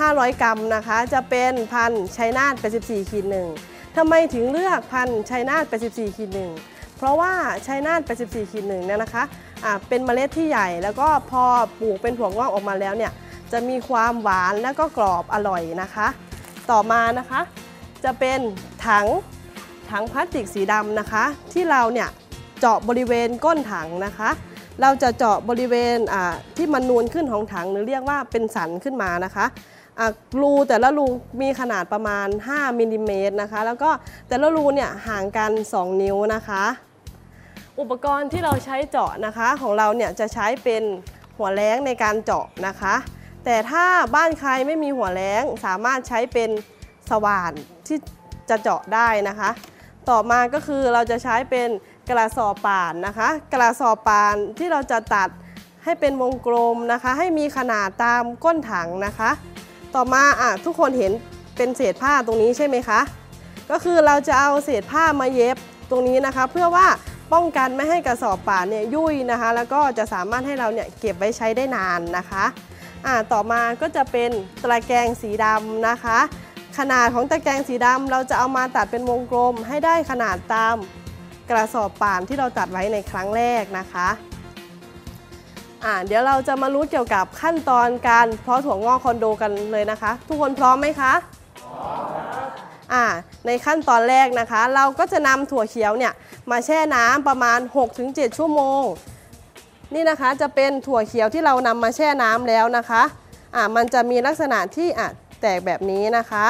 ห้าร้อยกรัมนะคะจะเป็นพันชัยนาท แปดสิบสี่ หนึ่งทำไมถึงเลือกพันชัยนาท แปดสิบสี่ หนึ่งเพราะว่าชัยนาท แปดสิบสี่ หนึ่งเนี่ยนะคะอ่ะเป็นเมล็ดที่ใหญ่แล้วก็พอปลูกเป็นถั่วงอกออกมาแล้วเนี่ยจะมีความหวานและก็กรอบอร่อยนะคะต่อมานะคะจะเป็นถังถังพลาสติกสีดำนะคะที่เราเนี่ยเจาะบริเวณก้นถังนะคะเราจะเจาะบริเวณที่มันนูนขึ้นของถังหรือเรียกว่าเป็นสันขึ้นมานะคะรูแต่ละรูมีขนาดประมาณห้ามิลลิเมตรนะคะแล้วก็แต่ละรูเนี่ยห่างกันสองนิ้วนะคะอุปกรณ์ที่เราใช้เจาะนะคะของเราเนี่ยจะใช้เป็นหัวแล้งในการเจาะนะคะแต่ถ้าบ้านใครไม่มีหัวแล้งสามารถใช้เป็นสว่านที่จะเจาะได้นะคะต่อมาก็คือเราจะใช้เป็นกระสอบป่านนะคะกระสอบป่านที่เราจะตัดให้เป็นวงกลมนะคะให้มีขนาดตามก้นถังนะคะต่อมาอ่ะทุกคนเห็นเป็นเศษผ้าตรงนี้ใช่ไหมคะก็คือเราจะเอาเศษผ้ามาเย็บตรงนี้นะคะเพื่อว่า ป้องกันไม่ให้กระสอบป่านเนี่ยยุ่ยนะคะแล้วก็จะสามารถให้เราเนี่ยเก็บไว้ใช้ได้นานนะคะอ่าต่อมาก็จะเป็นตะแกรงสีดำนะคะขนาดของตะแกรงสีดำเราจะเอามาตัดเป็นวงกลมให้ได้ขนาดตามกระสอบป่านที่เราตัดไว้ในครั้งแรกนะคะอ่าเดี๋ยวเราจะมารู้เกี่ยวกับขั้นตอนการเพาะถั่วงอกคอนโดกันเลยนะคะทุกคนพร้อมไหมคะพร้อมครับอ่าในขั้นตอนแรกนะคะเราก็จะนำถั่วเขียวเนี่ยมาแช่น้ำประมาณ หกถึงเจ็ด ชั่วโมงนี่นะคะจะเป็นถั่วเขียวที่เรานำมาแช่น้ำแล้วนะคะอ่ามันจะมีลักษณะที่อ่ะแตกแบบนี้นะคะ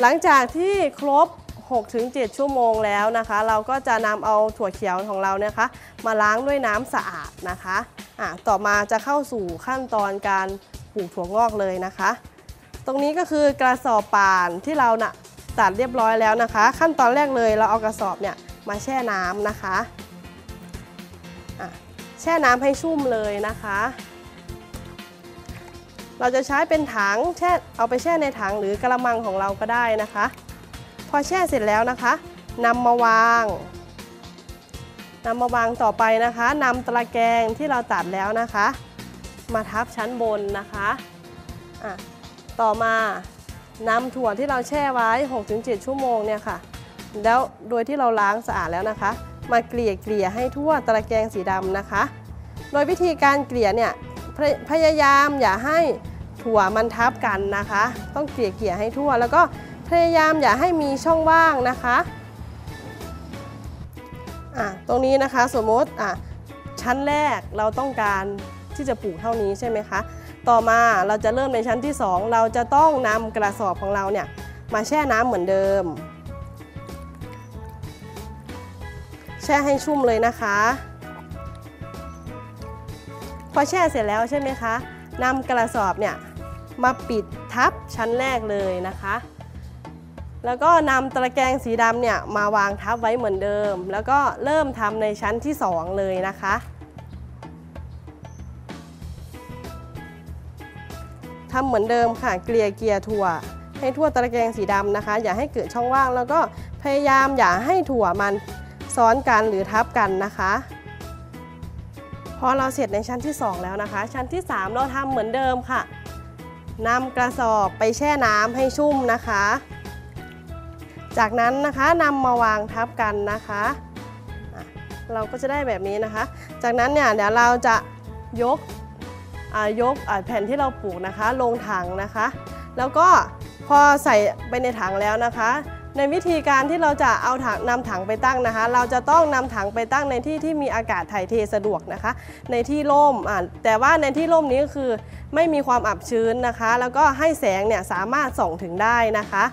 หลังจากที่ครบ หกถึงเจ็ด ชั่วโมงแล้วนะคะเราก็จะนำเอาถั่วเขียวของเราเนี่ยคะมาล้างด้วยน้ำสะอาดนะคะอ่ะต่อมาจะเข้าสู่ขั้นตอนการปลูกถั่วงอกเลยนะคะตรงนี้ก็คือกระสอบป่านที่เรานะตัดเรียบร้อยแล้วนะคะขั้นตอนแรกเลยเราเอากระสอบเนี่ยมาแช่น้ำนะคะอ่ะแช่น้ำให้ชุ่มเลยนะคะเราจะใช้เป็นถังแช่เอาไปแช่ในถังหรือกระมังของเราก็ได้นะคะพอแช่เสร็จแล้วนะคะนำมาวางนำมาวางต่อไปนะคะนำตะแกรงที่เราตัดแล้วนะคะมาทับชั้นบนนะคะอ่ะต่อมานำถั่วที่เราแช่ไว้ หกถึงเจ็ด ชั่วโมงเนี่ยค่ะแล้วโดยที่เราล้างสะอาดแล้วนะคะมาเกลี่ยเกลี่ยให้ทั่วตะแกรงสีดำนะคะโดยวิธีการเกลี่ยเนี่ยพยายามอย่าให้ถั่วมันทับกันนะคะต้องเกลี่ยเกลี่ยให้ทั่วแล้วก็พยายามอย่าให้มีช่องว่างนะคะอ่ะตรงนี้นะคะสมมติอ่ะชั้นแรกเราต้องการที่จะปลูกเท่านี้ใช่ไหมคะต่อมาเราจะเริ่มในชั้นที่สองเราจะต้องนำกระสอบของเราเนี่ยมาแช่น้ำเหมือนเดิมแช่ให้ชุ่มเลยนะคะพอแช่เสร็จแล้วใช่ไหมคะนำกระสอบเนี่ยมาปิดทับชั้นแรกเลยนะคะแล้วก็นำตะแกรงสีดำเนี่ยมาวางทับไว้เหมือนเดิมแล้วก็เริ่มทำในชั้นที่สองเลยนะคะทำเหมือนเดิมค่ะเกลี่ยเกลี่ยถั่วให้ทั่วตะแกรงสีดำนะคะอย่าให้เกิดช่องว่างแล้วก็พยายามอย่าให้ถั่วมันซ้อนกันหรือทับกันนะคะพอเราเสร็จในชั้นที่สองแล้วนะคะชั้นที่สามเราทำเหมือนเดิมค่ะนำกระสอบไปแช่น้ำให้ชุ่มนะคะจากนั้นนะคะนำมาวางทับกันนะคะเราก็จะได้แบบนี้นะคะจากนั้นเนี่ยเดี๋ยวเราจะยกยกแผ่นที่เราปลูกนะคะลงถังนะคะแล้วก็พอใส่ไปในถังแล้วนะคะในวิธีการที่เราจะเอาถังนำถังไปตั้งนะคะเราจะต้องนำถังไปตั้งในที่ที่มีอากาศถ่ายเทสะดวกนะคะในที่ร่มแต่ว่าในที่ร่มนี้ก็คือไม่มีความอับชื้นนะคะแล้วก็ให้แสงเนี่ยสามารถส่องถึงได้นะคะ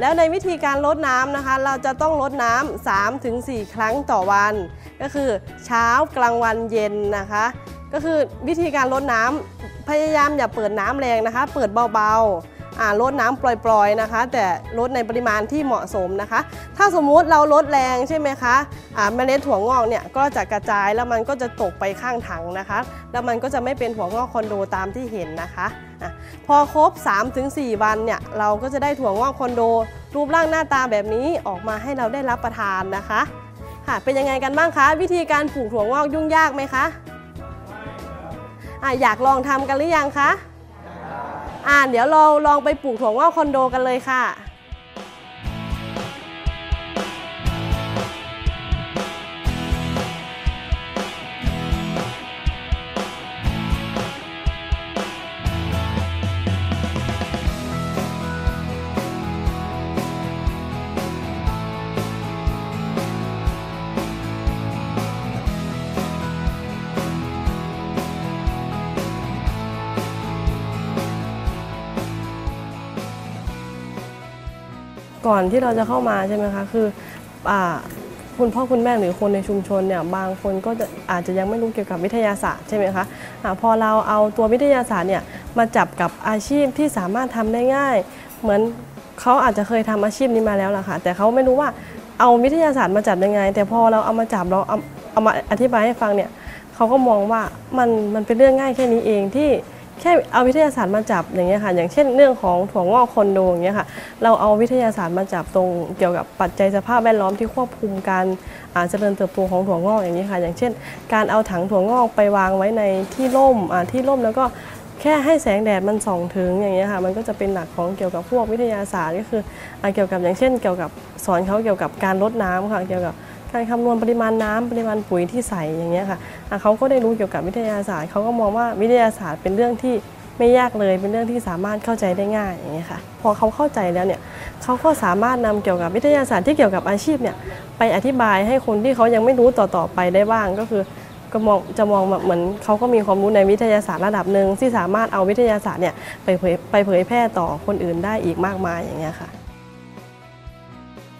แล้วในวิธีการรดน้ำนะคะเราจะต้องรดน้ำ สามถึงสี่ ครั้งต่อวันก็คือเช้ากลางวันเย็นนะคะก็คือวิธีการรดน้ำพยายามอย่าเปิดน้ำแรงนะคะเปิดเบาๆรดน้ำปล่อยๆนะคะแต่รดในปริมาณที่เหมาะสมนะคะถ้าสมมุติเรารดแรงใช่ไหมคะเมล็ดถั่วงอกเนี่ยก็จะกระจายแล้วมันก็จะตกไปข้างถังนะคะแล้วมันก็จะไม่เป็นถั่วงอกคอนโดตามที่เห็นนะคะพอครบ สามถึงสี่ วันเนี่ยเราก็จะได้ถั่วงอกคอนโดรูปร่างหน้าตาแบบนี้ออกมาให้เราได้รับประทานนะคะค่ะเป็นยังไงกันบ้างคะวิธีการปลูกถั่วงอกยุ่งยากไหมคะอยากลองทำกันหรือยังคะอ่าเดี๋ยวเราลองไปปลูกถั่วงอกคอนโดกันเลยค่ะก่อนที่เราจะเข้ามาใช่ไหมคะคือคุณพ่อคุณแม่หรือคนในชุมชนเนี่ยบางคนก็จะอาจจะยังไม่รู้เกี่ยวกับวิทยาศาสตร์ใช่ไหมคะอะพอเราเอาตัววิทยาศาสตร์เนี่ยมาจับกับอาชีพที่สามารถทำได้ง่ายเหมือนเขาอาจจะเคยทำอาชีพนี้มาแล้วล่ะค่ะแต่เขาไม่รู้ว่าเอาวิทยาศาสตร์มาจับยังไงแต่พอเราเอามาจับเราเอามาอธิบายให้ฟังเนี่ยเขาก็มองว่ามันมันเป็นเรื่องง่ายแค่นี้เองที่ แค่เอาวิทยาศาสตร์มาจับอย่างเงี้ยค่ะอย่างเช่นเรื่องของถั่วงอกคอนโดอย่างเงี้ยค่ะเราเอาวิทยาศาสตร์มาจับตรงเกี่ยวกับปัจจัยสภาพแวดล้อมที่ควบคุมการเจริญเติบโตของถั่วงอกอย่างเงี้ยค่ะอย่างเช่นการเอาถังถั่วงอกไปวางไว้ในที่ร่มที่ร่มแล้วก็แค่ให้แสงแดดมันส่องถึงอย่างเงี้ยค่ะมันก็จะเป็นหลักของเกี่ยวกับพวกวิทยาศาสตร์ก็คือเกี่ยวกับอย่างเช่นเกี่ยวกับสอนเขาเกี่ยวกับการลดน้ำค่ะเกี่ยวกับการคำนวณปริมาณน้ำปริมาณปุ๋ยที่ใส่อย่างเงี้ยค่ะเขาก็ได้รู้เกี่ยวกับวิทยาศาสตร์เขาก็มองว่าวิทยาศาสตร์เป็นเรื่องที่ไม่ยากเลยเป็นเรื่องที่สามารถเข้าใจได้ง่ายอย่างเงี้ยค่ะพอเขาเข้าใจแล้วเนี่ยเขาก็สามารถนำเกี่ยวกับวิทยาศาสตร์ที่เกี่ยวกับอาชีพเนี่ยไปอธิบายให้คนที่เขายังไม่รู้ต่อๆไปได้บ้างก็คือก็มองจะมองแบบเหมือนเขาก็มีความรู้ในวิทยาศาสตร์ระดับหนึ่งที่สามารถเอาวิทยาศาสตร์เนี่ยไปเผยไปเผยแพร่ต่อคนอื่นได้อีกมากมายอย่างเงี้ยค่ะ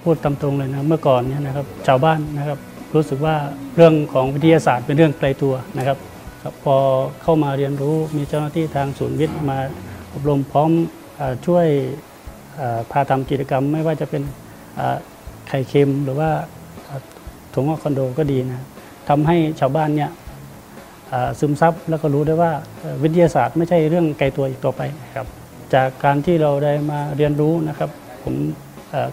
พูดตามตรงเลยนะเมื่อก่อนเนี่ยนะครับชาวบ้านนะครับรู้สึกว่าเรื่องของวิทยาศาสตร์เป็นเรื่องไกลตัวนะครับพอเข้ามาเรียนรู้มีเจ้าหน้าที่ทางศูนย์วิทย์มาอบรมพร้อมช่วยพาทำกิจกรรมไม่ว่าจะเป็นไข่เค็มหรือว่าถั่วงอกคอนโดก็ดีนะทำให้ชาวบ้านเนี่ยซึมซับแล้วก็รู้ได้ว่าวิทยาศาสตร์ไม่ใช่เรื่องไกลตัวอีกต่อไปครับจากการที่เราได้มาเรียนรู้นะครับผม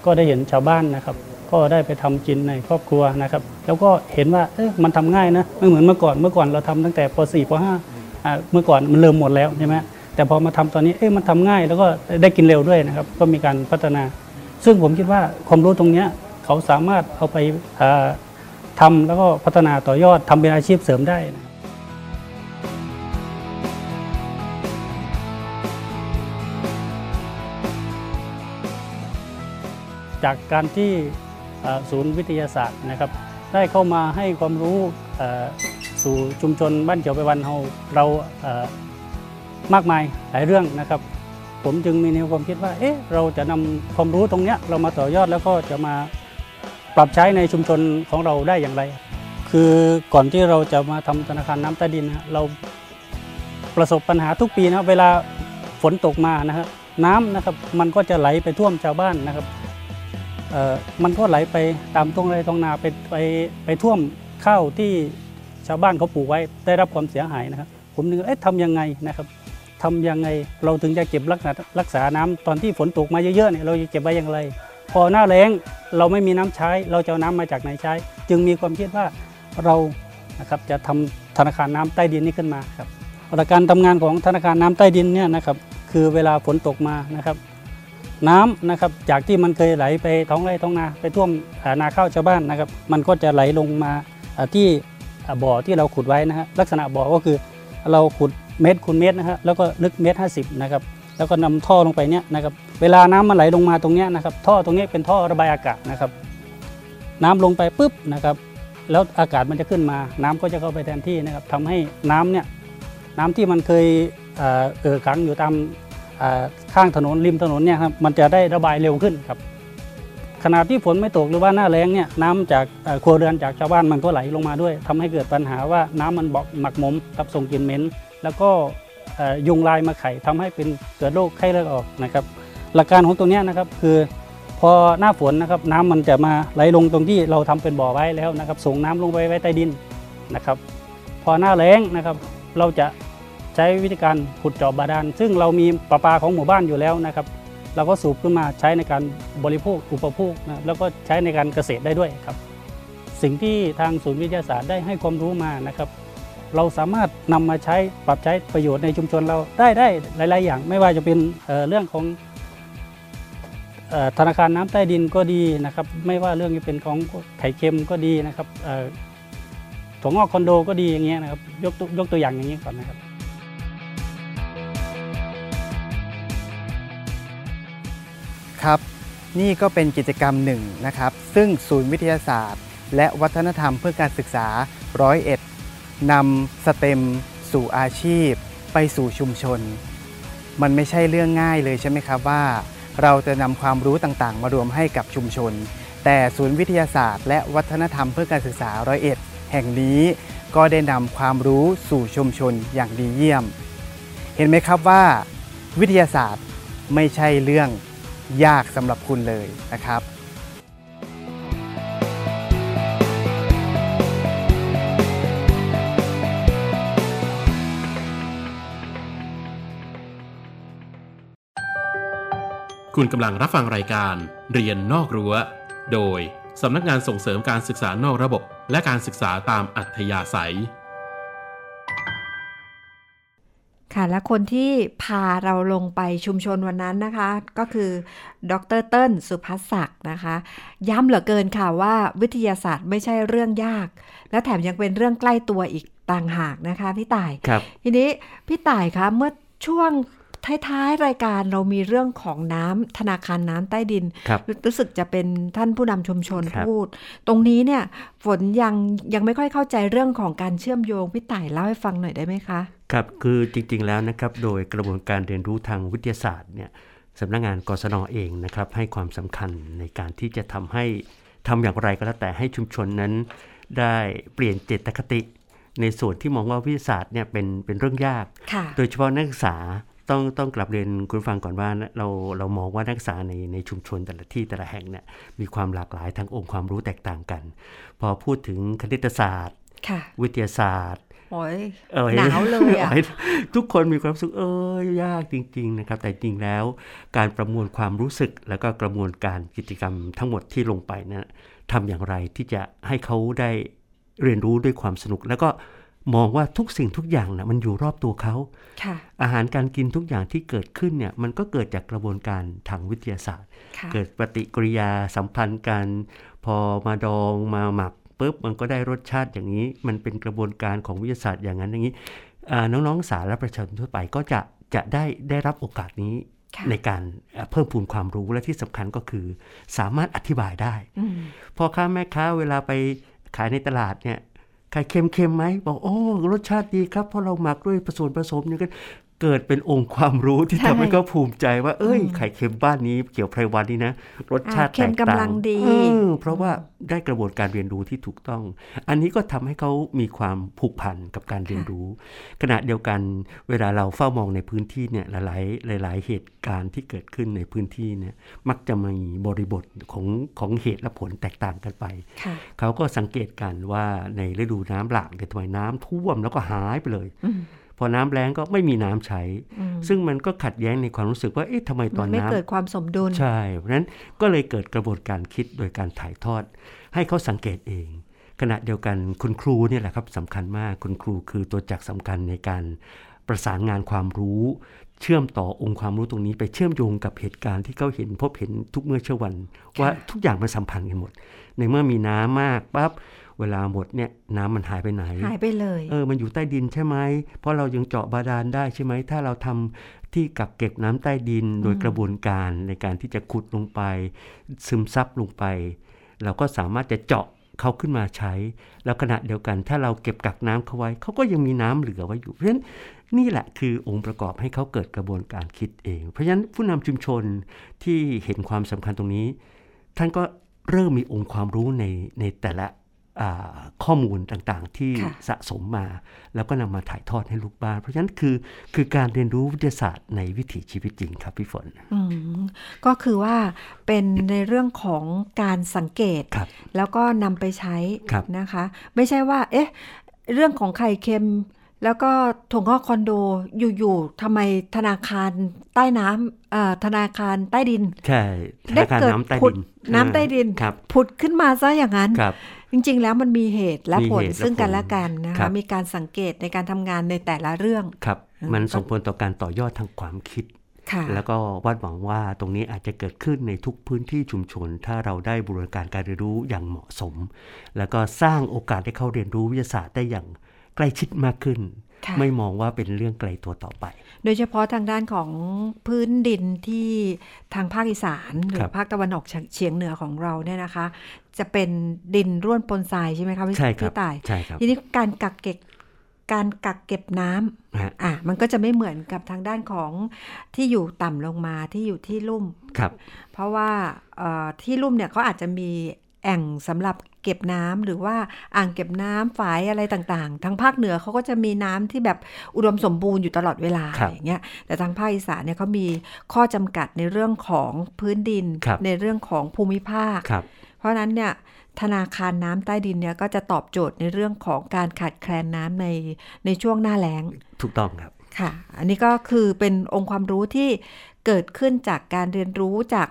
ก็ได้เห็นชาวบ้านนะครับก็ได้ไปทำกินในครอบครัวนะครับแล้วก็เห็นว่าเอ๊ะมันทำง่ายนะไม่เหมือนเมื่อก่อนเมื่อก่อนเราทำตั้งแต่ป สี่ ป ห้าอ่าเมื่อก่อนมันเริ่มหมดแล้วใช่ไหมแต่พอมาทำตอนนี้เอ๊ะมันทำง่ายแล้วก็ได้กินเร็วด้วยนะครับก็มีการพัฒนาซึ่งผมคิดว่าความรู้ตรงนี้เขาสามารถเอาไปทำแล้วก็พัฒนาต่อยอดทำเป็นอาชีพเสริมได้นะจากการที่ศูนย์วิทยาศาสตร์นะครับได้เข้ามาให้ความรู้สู่ชุมชนบ้านเขียวไปวันเราเรามากมายหลายเรื่องนะครับผมจึงมีแนวความคิดว่าเอ๊ะเราจะนำความรู้ตรงเนี้ยเรามาต่อยอดแล้วก็จะมาปรับใช้ในชุมชนของเราได้อย่างไรคือก่อนที่เราจะมาทำธนาคารน้ำใต้ดินนะเราประสบปัญหาทุกปีนะเวลาฝนตกมานะครับน้ำนะครับมันก็จะไหลไปท่วมชาวบ้านนะครับมันก็ไหลไปตามตรงไรตรงนาไปไปไปท่วมข้าวที่ชาวบ้านเขาปลูกไว้ได้รับความเสียหายนะครับผมนึกเอ๊ะทำยังไงนะครับทำยังไงเราถึงจะเก็บรักษารักษาน้ำตอนที่ฝนตกมาเยอะๆเนี่ยเราจะเก็บไว้อย่างไรพอหน้าแล้งเราไม่มีน้ำใช้เราจะเอาน้ำมาจากไหนใช้จึงมีความคิดว่าเรานะครับจะทำธนาคารน้ำใต้ดินนี้ขึ้นมาครับการทำงานของธนาคารน้ำใต้ดินเนี่ยนะครับคือเวลาฝนตกมานะครับน้ำนะครับจากที่มันเคยไหลไปท้องไร่ท้องนาไปท่วมนาข้าวชาวบ้านนะครับมันก็จะไหลลงมาที่บ่อที่เราขุดไว้นะฮะลักษณะบ่อก็คือเราขุดเมตรคูณเมตรนะฮะแล้วก็ลึกเมตรห้าสิบนะครับแล้วก็นำท่อลงไปเนี้ยนะครับเวลาน้ำมันไหลลงมาตรงเนี้ยนะครับท่อตรงนี้เป็นท่อระบายอากาศนะครับน้ำลงไปปุ๊บนะครับแล้วอากาศมันจะขึ้นมาน้ำก็จะเข้าไปแทนที่นะครับทำให้น้ำเนี้ยน้ำที่มันเคยเอ่อขังอยู่ตามข้างถนนริมถนนเนี่ยครับมันจะได้ระบายเร็วขึ้นครับขณะที่ฝนไม่ตกหรือว่าหน้าแล้งเนี่ยน้ำจากครัวเรือนจากชาวบ้านมันก็ไหลลงมาด้วยทำให้เกิดปัญหาว่าน้ำมันบกหมักหมมกับส่งกลิ่นเหม็นแล้วก็ยุงลายมาไข่ทำให้เป็นเกิดโรคไข้เลือดออกนะครับหลักการของตรงนี้นะครับคือพอหน้าฝนนะครับน้ำมันจะมาไหลลงตรงที่เราทำเป็นบ่อไว้แล้วนะครับส่งน้ำลงไปไว้ใต้ดินนะครับพอหน้าแล้งนะครับเราจะใช้วิธีการขุดเจาะบาดาลซึ่งเรามีประปาของหมู่บ้านอยู่แล้วนะครับเราก็สูบขึ้นมาใช้ในการบริโภคอุปโภคนะแล้วก็ใช้ในการเกษตรได้ด้วยครับสิ่งที่ทางศูนย์วิทยาศาสตร์ได้ให้ความรู้มานะครับเราสามารถนำมาใช้ปรับใช้ประโยชน์ในชุมชนเราได้ได้หลายๆอย่างไม่ว่าจะเป็นเรื่องของธนาคารน้ำใต้ดินก็ดีนะครับไม่ว่าเรื่องจะเป็นของไข่เค็มก็ดีนะครับถั่วงอกคอนโดก็ดีอย่างเงี้ยนะครับยกยกตัวอย่างอย่างนี้ก่อนนะครับครับนี่ก็เป็นกิจกรรมหนึ่งนะครับซึ่งศูนย์วิทยาศาสตร์และวัฒนธรรมเพื่อการศึกษาร้อยเอ็ดนำสเต็มสู่อาชีพไปสู่ชุมชนมันไม่ใช่เรื่องง่ายเลยใช่ไหมครับว่าเราจะนำความรู้ต่างๆมารวมให้กับชุมชนแต่ศูนย์วิทยาศาสตร์และวัฒนธรรมเพื่อการศึกษาร้อยเอ็ดแห่งนี้ก็ได้นำความรู้สู่ชุมชนอย่างดีเยี่ยมเห็นไหมครับว่าวิทยาศาสตร์ไม่ใช่เรื่องยากสำหรับคุณเลยนะครับ คุณกำลังรับฟังรายการเรียนนอกรั้วโดยสำนักงานส่งเสริมการศึกษานอกระบบและการศึกษาตามอัธยาศัยค่ะและคนที่พาเราลงไปชุมชนวันนั้นนะคะก็คือดร.เติ้ลสุภัสศักดิ์นะคะย้ำเหลือเกินค่ะว่าวิทยาศาสตร์ไม่ใช่เรื่องยากและแถมยังเป็นเรื่องใกล้ตัวอีกต่างหากนะคะพี่ต่ายครับทีนี้พี่ต่ายคะเมื่อช่วงท้ายๆรายการเรามีเรื่องของน้ำธนาคารน้ำใต้ดิน ร, รู้สึกจะเป็นท่านผู้นำชุมชนพูดตรงนี้เนี่ยฝนยังยังไม่ค่อยเข้าใจเรื่องของการเชื่อมโยงพี่ต่ายเล่าให้ฟังหน่อยได้ไหมคะครับคือจริงๆแล้วนะครับโดยกระบวนการเรียนรู้ทางวิทยาศาสตร์เนี่ยสำนักงานกศน.เองนะครับให้ความสำคัญในการที่จะทำให้ทำอย่างไรก็แล้วแต่ให้ชุมชนนั้นได้เปลี่ยนเจตคติในส่วนที่มองว่าวิทยาศาสตร์เนี่ยเป็นเป็นเรื่องยากโดยเฉพาะนักศึกษาต้องต้องกลับเรียนคุณฟังก่อนว่าเราเรามองว่านักศึกษาในในชุมชนแต่ละที่แต่ละแห่งเนี่ยมีความหลากหลายทั้งองค์ความรู้แตกต่างกันพอพูดถึงคณิตศาสตร์วิทยาศาสตร์โอ้ยหนาวเลยอ่ะทุกคนมีความรู้สึกเอ้ยยากจริงๆนะครับแต่จริงแล้วการประมวลความรู้สึกแล้วก็กระบวนการกิจกรรมทั้งหมดที่ลงไปนะทำอย่างไรที่จะให้เขาได้เรียนรู้ด้วยความสนุกแล้วก็มองว่าทุกสิ่งทุกอย่างนะมันอยู่รอบตัวเขาอาหารการกินทุกอย่างที่เกิดขึ้นเนี่ยมันก็เกิดจากกระบวนการทางวิทยาศาสตร์เกิดปฏิกิริยาสัมพันธ์กันพอมาดองมาหมักปุ๊บมันก็ได้รสชาติอย่างนี้มันเป็นกระบวนการของวิทยาศาสตร์อย่างนั้นอย่างนี้น้องๆสาระประชาชนทั่วไปก็จะจะได้ได้รับโอกาสนี้ในการเพิ่มพูนความรู้และที่สำคัญก็คือสามารถอธิบายได้พอค้าแม่ค้าเวลาไปขายในตลาดเนี่ยไข่เค็มๆไหมบอกโอ้รสชาติดีครับเพราะเราหมักด้วยผสมผสมนี่ก็เกิดเป็นองค์ความรู้ที่ทำให้เขาภูมิใจว่าเอ้ยไข่เค็มบ้านนี้เกี่ยวไพรวันนี่นะรสชาติแตกต่างเพราะว่าได้กระบวนการเรียนรู้ที่ถูกต้องอันนี้ก็ทำให้เขามีความผูกพันกับการเรียนรู้ขณะเดียวกันเวลาเราเฝ้ามองในพื้นที่เนี่ยหลายๆหลายๆเหตุการณ์ที่เกิดขึ้นในพื้นที่เนี่ยมักจะมีบริบทของของเหตุและผลแตกต่างกันไปเขาก็สังเกตกันว่าในฤดูน้ำหลากเนี่ยทำไมน้ำท่วมแล้วก็หายไปเลยพอน้ำแล้งก็ไม่มีน้ำใช้ซึ่งมันก็ขัดแย้งในความรู้สึกว่าเอ๊ะทำไมตอนน้ำไม่เกิดความสมดุลใช่เพราะนั้นก็เลยเกิดกระบวนการคิดโดยการถ่ายทอดให้เขาสังเกตเองขณะเดียวกันคุณครูเนี่ยแหละครับสำคัญมากคุณครูคือตัวจักรสำคัญในการประสานงานความรู้เชื่อมต่อองค์ความรู้ตรงนี้ไปเชื่อมโยงกับเหตุการณ์ที่เขาเห็นพบเห็นทุกเมื่อเช้าวันว่าทุกอย่างมันสัมพันธ์กันหมดในเมื่อมีน้ำมากปั๊บเวลาหมดเนี่ยน้ำมันหายไปไหนหายไปเลยเออมันอยู่ใต้ดินใช่ไหมเพราะเรายังเจาะบาดาลได้ใช่ไหมถ้าเราทำที่กักเก็บน้ำใต้ดินโดยกระบวนการในการที่จะขุดลงไปซึมซับลงไปเราก็สามารถจะเจาะเขาขึ้นมาใช้แล้วขณะเดียวกันถ้าเราเก็บกักน้ำเขาไว้เขาก็ยังมีน้ำเหลือไว้อยู่เพราะฉะนั้นนี่แหละคือองค์ประกอบให้เขาเกิดกระบวนการคิดเองเพราะฉะนั้นผู้นำชุมชนที่เห็นความสำคัญตรงนี้ท่านก็เริ่มมีองค์ความรู้ในในแต่ละข้อมูลต่างๆที่สะสมมาแล้วก็นำมาถ่ายทอดให้ลูกบ้านเพราะฉะนั้นคือคือการเรียนรู้วิทยาศาสตร์ในวิถีชีวิตจริงครับพี่ฝนก็คือว่าเป็นในเรื่องของการสังเกตแล้วก็นำไปใช้นะคะไม่ใช่ว่าเอ๊ะเรื่องของไข่เค็มแล้วก็ถั่วงอกคอนโดอยู่ๆทำไมธนาคารใต้น้ำธนาคารใต้ดินใช่ธนาคารน้ำใต้ดินน้ำใต้ดินผุดขึ้นมาซะอย่างนั้นจริงๆแล้วมันมีเหตุและผลซึ่งกันและกันนะคะมีการสังเกตในการทำงานในแต่ละเรื่องครับมันส่งผลต่อการต่อยอดทางความคิดแล้วก็วาดหวังว่าตรงนี้อาจจะเกิดขึ้นในทุกพื้นที่ชุมชนถ้าเราได้บูรณาการการเรียนรู้อย่างเหมาะสมแล้วก็สร้างโอกาสให้เขาเรียนรู้วิทยาศาสตร์ได้อย่างใกล้ชิดมากขึ้นไม่มองว่าเป็นเรื่องไกลตัวต่อไปโดยเฉพาะทางด้านของพื้นดินที่ทางภาคอีสานหรือภาคตะวันออกเฉียงเหนือของเราเนี่ยนะคะจะเป็นดินร่วนปนทรายใช่ไหมคะพี่ต่ายใช่ครับทีนี้การกักเก็บการกักเก็บน้ำอ่ะมันก็จะไม่เหมือนกับทางด้านของที่อยู่ต่ำลงมาที่อยู่ที่ลุ่มเพราะว่าที่ลุ่มเนี่ยเขาอาจจะมีแอ่งสำหรับเก็บน้ำหรือว่าอ่างเก็บน้ำฝายอะไรต่างๆทางภาคเหนือเขาก็จะมีน้ำที่แบบอุดมสมบูรณ์อยู่ตลอดเวลาอย่างเงี้ยแต่ทางภาคอีสานเนี่ยเขามีข้อจำกัดในเรื่องของพื้นดินในเรื่องของภูมิภาคเพราะนั้นเนี่ยธนาคารน้ำใต้ดินเนี่ยก็จะตอบโจทย์ในเรื่องของการขาดแคลนน้ำในในช่วงหน้าแล้งถูกต้องครับค่ะอันนี้ก็คือเป็นองค์ความรู้ที่ เกิดขึ้นจากการเรียนรู้จาก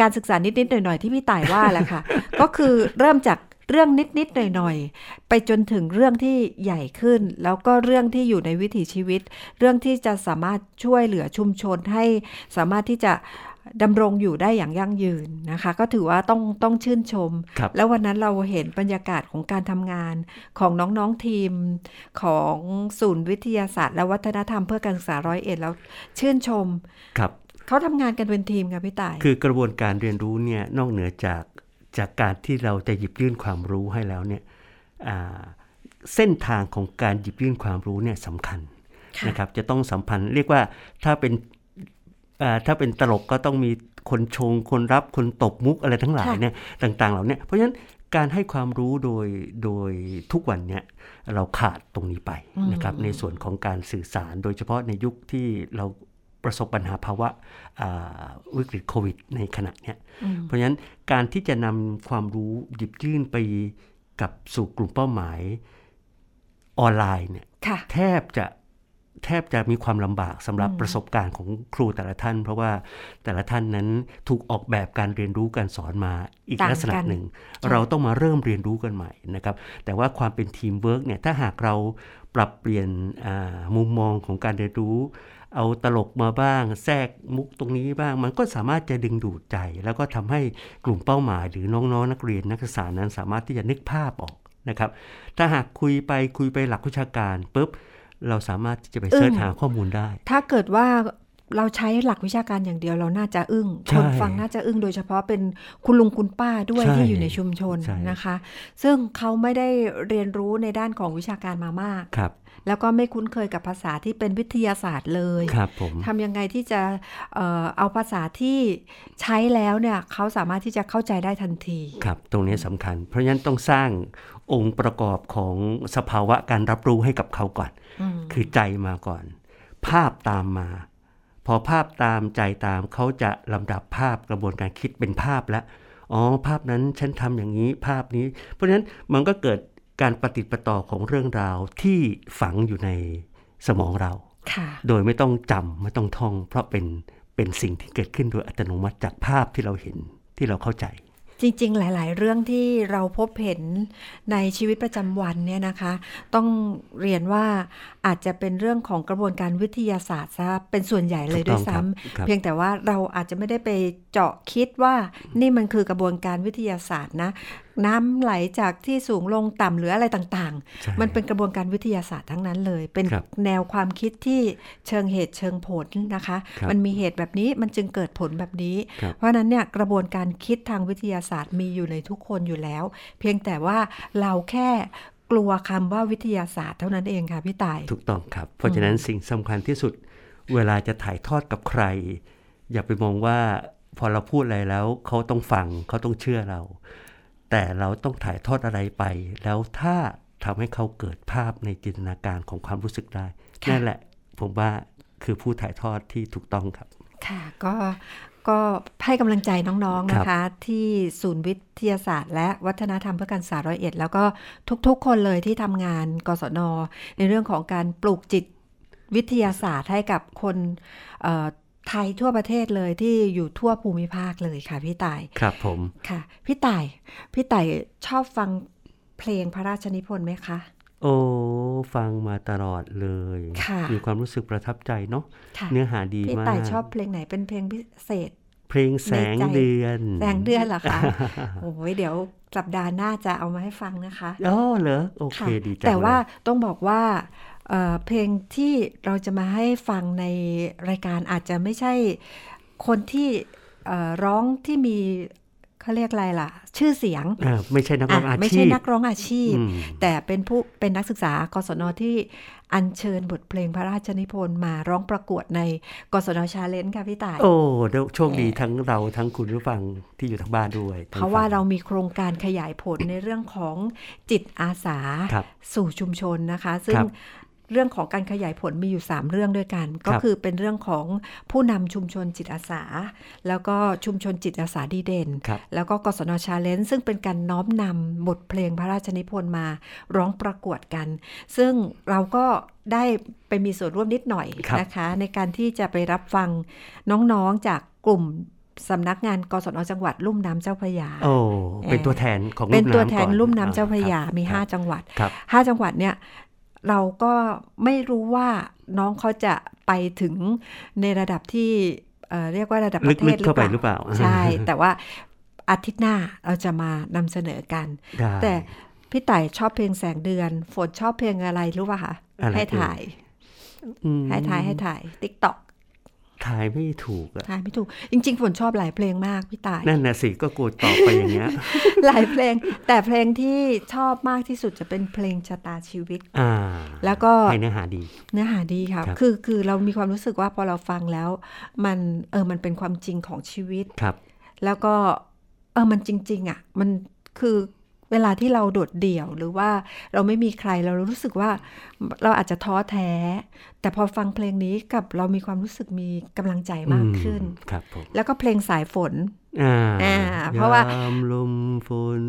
การศึกษานิดๆหน่อยๆที่พี่ต่ายว่าแหละค่ะ ก็คือเริ่มจากเรื่องนิดๆหน่อยๆไปจนถึงเรื่องที่ใหญ่ขึ้นแล้วก็เรื่องที่อยู่ในวิถีชีวิตเรื่องที่จะสามารถช่วยเหลือชุมชนให้สามารถที่จะดำรงอยู่ได้อย่างยั่งยืนนะคะก็ถือว่าต้องต้องชื่นชมแล้ววันนั้นเราเห็นบรรยากาศของการทำงานของน้องๆทีมของศูนย์วิทยาศาสตร์และวัฒนธรรมเพื่อการศึกษาร้อยเอ็ดแล้วชื่นชมเขาทำงานกันเป็นทีมค่ะพี่ต่ายคือกระบวนการเรียนรู้เนี่ยนอกเหนือจากจากการที่เราจะหยิบยื่นความรู้ให้แล้วเนี่ยเส้นทางของการหยิบยื่นความรู้เนี่ยสำคัญนะครับจะต้องสัมพันธ์เรียกว่าถ้าเป็นถ้าเป็นตลกก็ต้องมีคนชงคนรับคนตบมุกอะไรทั้งหลายเนี่ยต่างๆเหล่านี้เพราะฉะนั้นการให้ความรู้โดยโดยทุกวันเนี่ยเราขาดตรงนี้ไปนะครับในส่วนของการสื่อสารโดยเฉพาะในยุคที่เราประสบปัญหาภาวะวิกฤตโควิดในขณะเนี้ยเพราะฉะนั้นการที่จะนำความรู้หยิบยื่นไปกับสู่กลุ่มเป้าหมายออนไลน์เนี่ยแทบจะแทบจะมีความลำบากสำหรับประสบการณ์ของครูแต่ละท่านเพราะว่าแต่ละท่านนั้นถูกออกแบบการเรียนรู้การสอนมาอีกลักษณะหนึ่งเราต้องมาเริ่มเรียนรู้กันใหม่นะครับแต่ว่าความเป็นทีมเวิร์กเนี่ยถ้าหากเราปรับเปลี่ยนมุมมองของการเรียนรู้เอาตลกมาบ้างแทรกมุกตรงนี้บ้างมันก็สามารถจะดึงดูดใจแล้วก็ทำให้กลุ่มเป้าหมายหรือน้องๆ น, นักเรียนนักศึกษานั้นสามารถที่จะนึกภาพออกนะครับถ้าหากคุยไปคุยไปหลักวิชาการปุ๊บเราสามารถที่จะไปเสิร์ชหาข้อมูลได้ถ้าเกิดว่าเราใช้หลักวิชาการอย่างเดียวเราน่าจะอึ้งคนฟังน่าจะอึ้งโดยเฉพาะเป็นคุณลุงคุณป้าด้วยที่อยู่ในชุมชนนะคะซึ่งเขาไม่ได้เรียนรู้ในด้านของวิชาการมามากแล้วก็ไม่คุ้นเคยกับภาษาที่เป็นวิทยาศาสตร์เลยทำยังไงที่จะเอ่อเอาภาษาที่ใช้แล้วเนี่ยเขาสามารถที่จะเข้าใจได้ทันทีครับตรงนี้สำคัญเพราะฉะนั้นต้องสร้างองค์ประกอบของสภาวะการรับรู้ให้กับเขาก่อนคือใจมาก่อนภาพตามมาพอภาพตามใจตามเขาจะลำดับภาพกระบวนการคิดเป็นภาพแล้วอ๋อภาพนั้นฉันทำอย่างนี้ภาพนี้เพราะฉะนั้นมันก็เกิดการปฏิปต่อของเรื่องราวที่ฝังอยู่ในสมองเราโดยไม่ต้องจำไม่ต้องท่องเพราะเป็นเป็นสิ่งที่เกิดขึ้นโดยอัตโนมัติจากภาพที่เราเห็นที่เราเข้าใจจริงๆหลายๆเรื่องที่เราพบเห็นในชีวิตประจำวันเนี่ยนะคะต้องเรียนว่าอาจจะเป็นเรื่องของกระบวนการวิทยาศาสตร์ซะเป็นส่วนใหญ่เลยด้วยซ้ำเพียงแต่ว่าเราอาจจะไม่ได้ไปเจาะคิดว่านี่มันคือกระบวนการวิทยาศาสตร์นะน้ำไหลจากที่สูงลงต่ำหรืออะไรต่างๆมันเป็นกระบวนการวิทยาศาสตร์ทั้งนั้นเลยเป็นแนวความคิดที่เชิงเหตุเชิงผลนะคะมันมีเหตุแบบนี้มันจึงเกิดผลแบบนี้เพราะนั้นเนี่ยกระบวนการคิดทางวิทยาศาสตร์มีอยู่ในทุกคนอยู่แล้วเพียงแต่ว่าเราแค่กลัวคำว่าวิทยาศาสตร์เท่านั้นเองค่ะพี่ต่ายถูกต้องครับเพราะฉะนั้นสิ่งสำคัญที่สุดเวลาจะถ่ายทอดกับใครอย่าไปมองว่าพอเราพูดอะไรแล้วเขาต้องฟังเขาต้องเชื่อเราแต่เราต้องถ่ายทอดอะไรไปแล้วถ้าทำให้เขาเกิดภาพในจินตนาการของความรู้สึกได้นั่นแหละผมว่าคือผู้ถ่ายทอดที่ถูกต้องครับค่ะก็ก็ให้กำลังใจน้องๆ น, นะคะที่ศูนย์วิทยาศาสตร์และวัฒนธรรมเพื่อการศึกษาร้อยเอ็ดแล้วก็ทุกๆคนเลยที่ทำงานกศน.ในเรื่องของการปลูกจิตวิทยาศาสตร์ให้กับคนไทยทั่วประเทศเลยที่อยู่ทั่วภูมิภาคเลยค่ะพี่ต่ายครับผมค่ะพี่ต่ายพี่ต่ายชอบฟังเพลงพระราชนิพนธ์ไหมคะโอ้ฟังมาตลอดเลยมีความรู้สึกประทับใจเนาะเนื้อหาดีมากพี่ต่ายชอบเพลงไหนเป็นเพลงพิเศษเพลงแสงเดือนแสงเดือนเหรอคะ โอ้ยเดี๋ยวสัปดาห์หน้าจะเอามาให้ฟังนะคะอ๋อเหรอโอเคดีจังแต่ว่าต้องบอกว่าเอ่อเพลงที่เราจะมาให้ฟังในรายการอาจจะไม่ใช่คนที่เอ่อร้องที่มีเขาเรียกอะไรล่ะชื่อเสียงไม่ใช่นักร้องอาชีพไม่ใช่นักร้องอาชีพแต่เป็นผู้เป็นนักศึกษากศนที่อัญเชิญบทเพลงพระราชนิพนธ์มาร้องประกวดในกศนชาเลนจ์ค่ะพี่ต่ายโอ้โชคดีทั้งเราทั้งคุณผู้ฟังที่อยู่ทางบ้านด้วยเพราะว่าเรามีโครงการขยายผลในเรื่องของจิตอาสาสู่ชุมชนนะคะซึ่ง เรื่องของการขยายผลมีอยู่สามเรื่องด้วยกันก็คือเป็นเรื่องของผู้นำชุมชนจิตอาสาแล้วก็ชุมชนจิตอาสาดีเด่นแล้วก็กสนชาเลนจ์ซึ่งเป็นการน้อมนำบทเพลงพระราชนิพนธ์มาร้องประกวดกันซึ่งเราก็ได้ไปมีส่วนร่วมนิดหน่อยนะคะในการที่จะไปรับฟังน้องๆจากกลุ่มสำนักงานกสนชจังหวัดลุ่มน้ำเจ้าพระยาโอ้เป็นตัวแทนของเป็นตัวแทนลุ่มน้ำเจ้าพระยามีห้าจังหวัดห้าจังหวัดเนี่ยเราก็ไม่รู้ว่าน้องเขาจะไปถึงในระดับที่ เอ่อ เรียกว่าระดับประเทศหรือเปล่า หรือเปล่าใช่ แต่ว่าอาทิตย์หน้าเราจะมานำเสนอกันแต่พี่ไต่ชอบเพลงแสงเดือนฝนชอบเพลงอะไรรู้ป่ะคะให้ถ่ายให้ถ่ายให้ถ่าย ติ๊กต็อกถ่ายไม่ถูกอะถ่ายไม่ถูกจริงๆฝนชอบหลายเพลงมากพี่ตายนั่นน่ะสิก็โกรธตอบไปอย่างเงี้ยหลายเพลงแต่เพลงที่ชอบมากที่สุดจะเป็นเพลงชะตาชีวิตอ่าแล้วก็เนื้อหาดีเนื้อหาดีครับคือคือเรามีความรู้สึกว่าพอเราฟังแล้วมันเออมันเป็นความจริงของชีวิตครับแล้วก็เออมันจริงๆอะมันคือเวลาที่เราโดดเดี่ยวหรือว่าเราไม่มีใครเรารู้สึกว่าเราอาจจะท้อแท้แต่พอฟังเพลงนี้กับเรามีความรู้สึกมีกำลังใจมากขึ้นแล้วก็เพลงสายฝนเพราะว่าลมฝน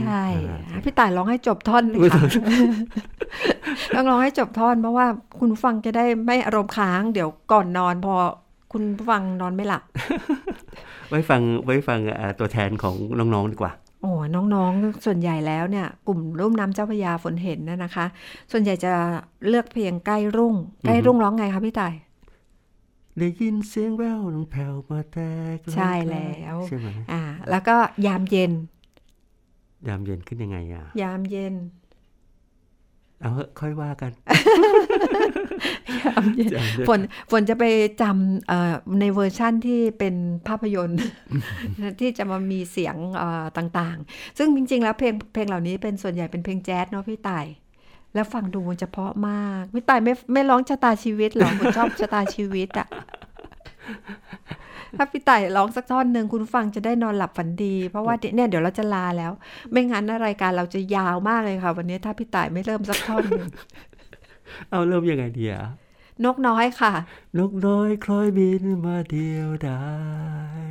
ใช่พี่ต่ายร้องให้จบท่อนเลยค่ะต้องร้องให้จบท่อนเพราะว่าคุณฟังจะได้ไม่อารมณ์ค้างเดี๋ยวก่อนนอนพอคุณฟังนอนไม่หลับไว้ฟังไว้ฟังตัวแทนของน้องๆดีกว่าโอ้น้องๆส่วนใหญ่แล้วเนี่ยกลุ่มลุ่มน้ำเจ้าพระยาฝนเห็นนะนะคะส่วนใหญ่จะเลือกเพลงใกล้รุ่งใกล้รุ่งร้องไงคะพี่ต่ายได้ยินเสียงแว่วน้องแผ่วมาแตกใช่แล้วใช่ไหมอ่าแล้วก็ยามเย็นยามเย็นขึ้นยังไงอ่ะยามเย็นเอาค่อยว่ากัน ฝนฝนจะไปจำในเวอร์ชั่นที่เป็นภาพยนตร์ ที่จะมามีเสียงต่างๆซึ่งจริงๆแล้วเพลงเพลงเหล่านี้เป็นส่วนใหญ่เป็นเพลงแจ๊สเนาะพี่ต่ายแล้วฟังดูมันจะเพราะมากพี่ต่ายไม่ไม่ร้องชะตาชีวิตหรอกผมชอบชะตาชีวิตอะถ้าพี่ต่ายร้องสักท่อนหนึ่งคุณฟังจะได้นอนหลับฝันดีเพราะว่าเนี่ยเดี๋ยวเราจะลาแล้วไม่งั้นรายการเราจะยาวมากเลยค่ะวันนี้ถ้าพี่ต่ายไม่เริ่มสักท่อนหนึ่ง เอาเริ่มยังไงดีอะนกน้อยค่ะนกน้อยคล้อยบินมาเดียวดาย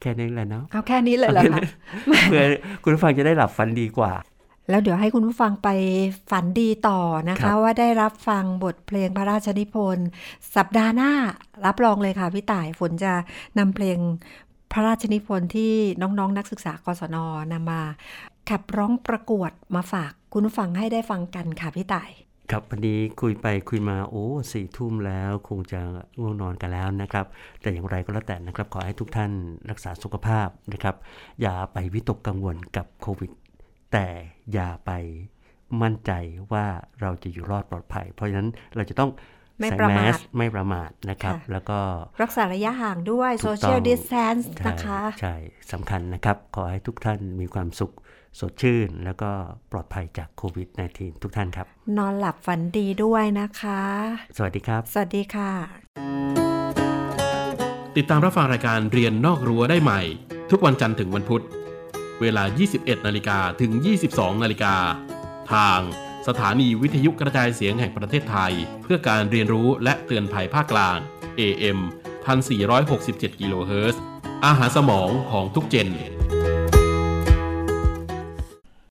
แค่นี้แหละเนาะเอาแค่นี้เลยเหรอคะเพื่อคุณผู้ฟังจะได้หลับฝันดีกว่าแล้วเดี๋ยวให้คุณผู้ฟังไปฝันดีต่อนะคะว่าได้รับฟังบทเพลงพระราชนิพนธ์สัปดาห์หน้ารับรองเลยค่ะพี่ต่ายฝนจะนำเพลงพระราชนิพนธ์ที่น้องๆ น, นักศึกษากศนนำมาขับร้องประกวดมาฝากคุณผู้ฟังให้ได้ฟังกันค่ะพี่ต่ายครับวันนี้คุยไปคุยมาโอ้สี่ทุ่มแล้วคงจะง่วงนอนกันแล้วนะครับแต่อย่างไรก็แล้วแต่นะครับขอให้ทุกท่านรักษาสุขภาพนะครับอย่าไปวิตกกังวลกับโควิดแต่อย่าไปมั่นใจว่าเราจะอยู่รอดปลอดภัยเพราะฉะนั้นเราจะต้องใส่แมสไม่ประมาทนะครับแล้วก็รักษาระยะห่างด้วยโซเชียลดิสแทนซ์นะคะใช่สำคัญนะครับขอให้ทุกท่านมีความสุขสดชื่นแล้วก็ปลอดภัยจากโควิด สิบเก้า ทุกท่านครับนอนหลับฝันดีด้วยนะคะสวัสดีครับสวัสดีค่ะติดตามรับฟังรายการเรียนนอกรั้วได้ใหม่ทุกวันจันทร์ถึงวันพุธเวลา ยี่สิบเอ็ดนาฬิกา ถึง ยี่สิบสองนาฬิกา ทางสถานีวิทยุกระจายเสียงแห่งประเทศไทยเพื่อการเรียนรู้และเตือนภัยภาคกลาง เอ เอ็ม หนึ่งสี่หกเจ็ด กิโลเฮิรตซ์อาหารสมองของทุกเจน